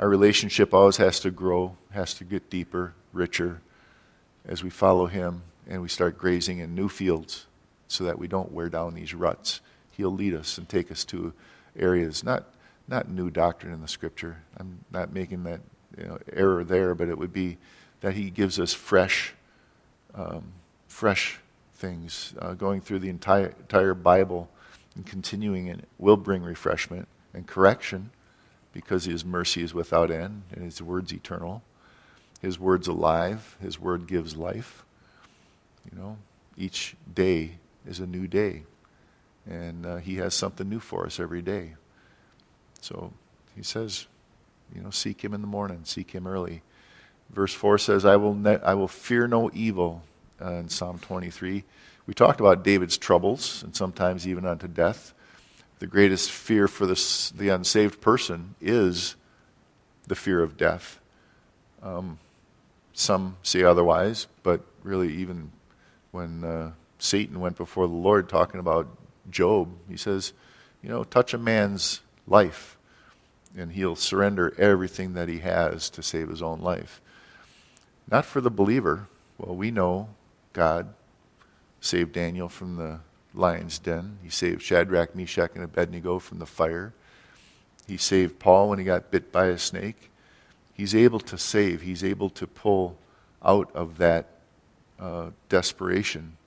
Our relationship always has to grow, has to get deeper, richer, as we follow Him and we start grazing in new fields so that we don't wear down these ruts. He'll lead us and take us to areas, not not new doctrine in the Scripture. I'm not making that you know, error there, but it would be that He gives us fresh um, fresh things. Uh, going through the entire, entire Bible and continuing it will bring refreshment and correction, because His mercy is without end, and His word's eternal. His word's alive. His word gives life. You know, each day is a new day, and uh, He has something new for us every day. So He says, you know, seek Him in the morning, seek Him early. Verse four says, I will ne- I will fear no evil, uh, in Psalm twenty-three. We talked about David's troubles, and sometimes even unto death. The greatest fear for the, the unsaved person is the fear of death. Um, some say otherwise, but really even when uh, Satan went before the Lord talking about Job, he says, you know, touch a man's life and he'll surrender everything that he has to save his own life. Not for the believer. Well, we know God saved Daniel from the lion's den. He saved Shadrach, Meshach, and Abednego from the fire. He saved Paul when he got bit by a snake. He's able to save. He's able to pull out of that uh, desperation.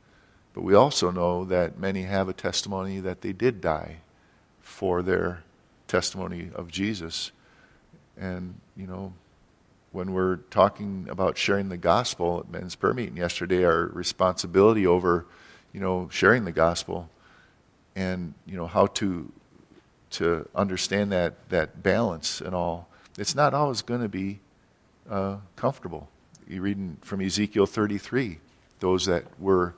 But we also know that many have a testimony that they did die for their testimony of Jesus. And, you know, when we're talking about sharing the gospel at men's prayer meeting yesterday, our responsibility over you know, sharing the gospel, and, you know, how to to understand that, that balance and all. It's not always going to be uh, comfortable. You're reading from Ezekiel thirty-three, those that were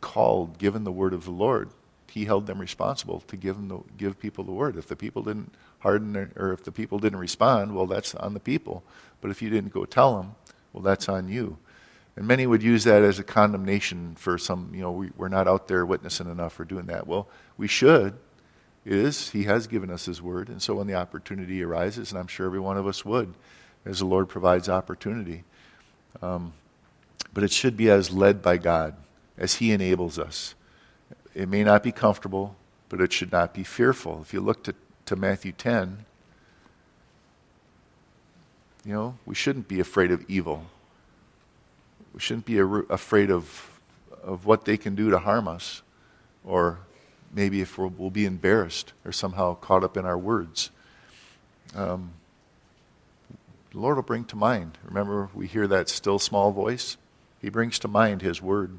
called, given the word of the Lord, He held them responsible to give them the, give people the word. If the people didn't harden, their, or if the people didn't respond, well, that's on the people. But if you didn't go tell them, well, that's on you. And many would use that as a condemnation for some, you know, we, we're not out there witnessing enough or doing that. Well, we should. It is, He has given us His word. And so when the opportunity arises, and I'm sure every one of us would, as the Lord provides opportunity. Um, but it should be as led by God, as He enables us. It may not be comfortable, but it should not be fearful. If you look to, to Matthew ten, you know, we shouldn't be afraid of evil. We shouldn't be afraid of of what they can do to harm us, or maybe if we'll, we'll be embarrassed or somehow caught up in our words. Um, the Lord will bring to mind. Remember, we hear that still small voice. He brings to mind His word.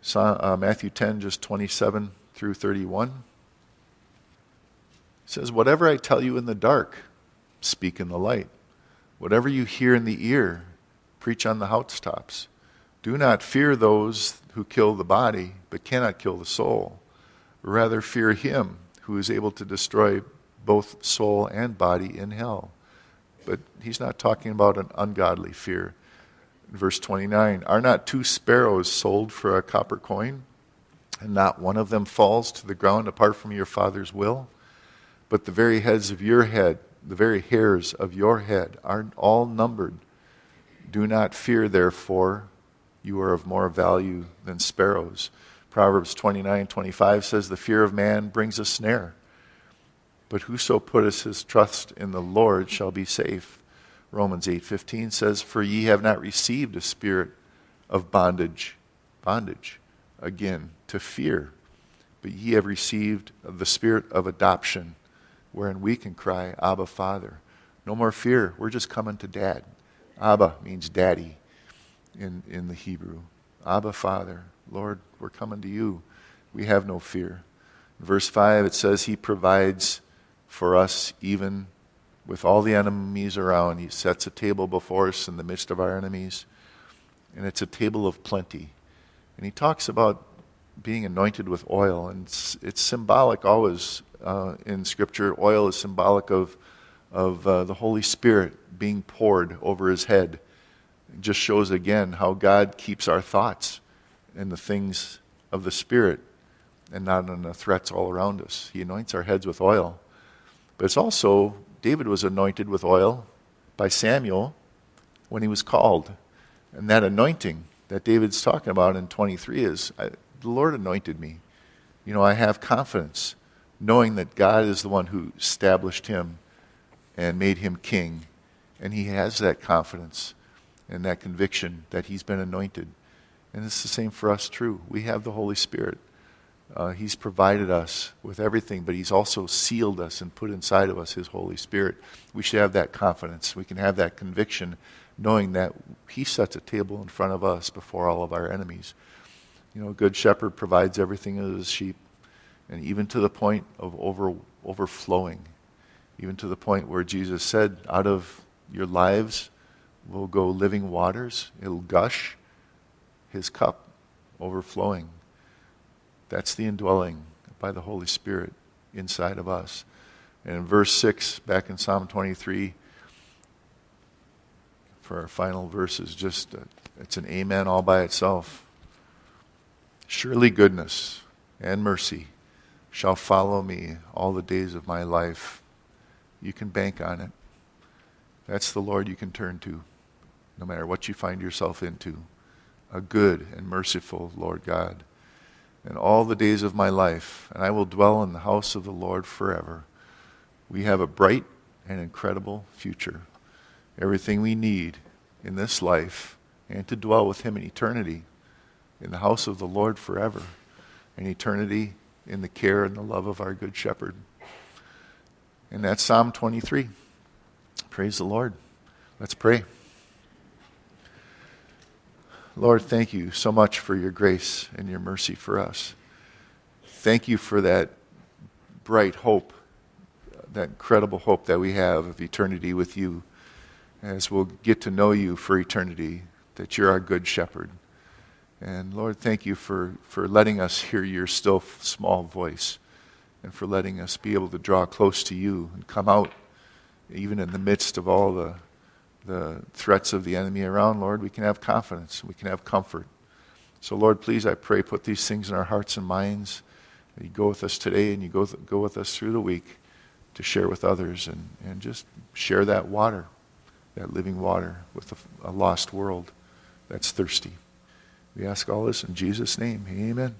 So, uh, Matthew ten, just twenty-seven through thirty-one, says, whatever I tell you in the dark, speak in the light. Whatever you hear in the ear, preach on the housetops. Do not fear those who kill the body, but cannot kill the soul. Rather fear Him who is able to destroy both soul and body in hell. But He's not talking about an ungodly fear. Verse twenty-nine, are not two sparrows sold for a copper coin, and not one of them falls to the ground apart from your Father's will? But the very heads of your head, the very hairs of your head are all numbered. Do not fear, therefore, you are of more value than sparrows. Proverbs twenty-nine twenty-five says, the fear of man brings a snare, but whoso putteth his trust in the Lord shall be safe. Romans eight fifteen says, "For ye have not received a spirit of bondage, bondage, again, to fear, but ye have received the spirit of adoption, wherein we can cry, Abba, Father." No more fear. We're just coming to Dad. Abba means daddy in, in the Hebrew. Abba, Father, Lord, we're coming to you. We have no fear. In verse five, it says he provides for us even with all the enemies around. He sets a table before us in the midst of our enemies, and it's a table of plenty. And he talks about being anointed with oil, and it's, it's symbolic always uh, in Scripture. Oil is symbolic of of uh, the Holy Spirit being poured over his head. It just shows again how God keeps our thoughts in the things of the Spirit and not in the threats all around us. He anoints our heads with oil. But it's also, David was anointed with oil by Samuel when he was called. And that anointing that David's talking about in twenty-three is, I, the Lord anointed me. You know, I have confidence knowing that God is the one who established him and made him king. And he has that confidence and that conviction that he's been anointed. And it's the same for us, too. We have the Holy Spirit. Uh, he's provided us with everything, but he's also sealed us and put inside of us his Holy Spirit. We should have that confidence. We can have that conviction, knowing that he sets a table in front of us before all of our enemies. You know, a good shepherd provides everything to his sheep, and even to the point of over, overflowing. Even to the point where Jesus said, out of your lives will go living waters. It'll gush, his cup overflowing. That's the indwelling by the Holy Spirit inside of us. And in verse six, back in Psalm twenty-three, for our final verses, just a, it's an amen all by itself. Surely goodness and mercy shall follow me all the days of my life. You can bank on it. That's the Lord you can turn to, no matter what you find yourself into. A good and merciful Lord God. And all the days of my life, and I will dwell in the house of the Lord forever. We have a bright and incredible future. Everything we need in this life, and to dwell with him in eternity, in the house of the Lord forever. And eternity in the care and the love of our good shepherd. And that's Psalm twenty-three. Praise the Lord. Let's pray. Lord, thank you so much for your grace and your mercy for us. Thank you for that bright hope, that incredible hope that we have of eternity with you, as we'll get to know you for eternity, that you're our good shepherd. And Lord, thank you for, for letting us hear your still small voice, and for letting us be able to draw close to you and come out, even in the midst of all the, the threats of the enemy around, Lord, we can have confidence, we can have comfort. So Lord, please, I pray, put these things in our hearts and minds, that you go with us today and you go, th- go with us through the week to share with others, and, and just share that water, that living water with a, a lost world that's thirsty. We ask all this in Jesus' name, amen.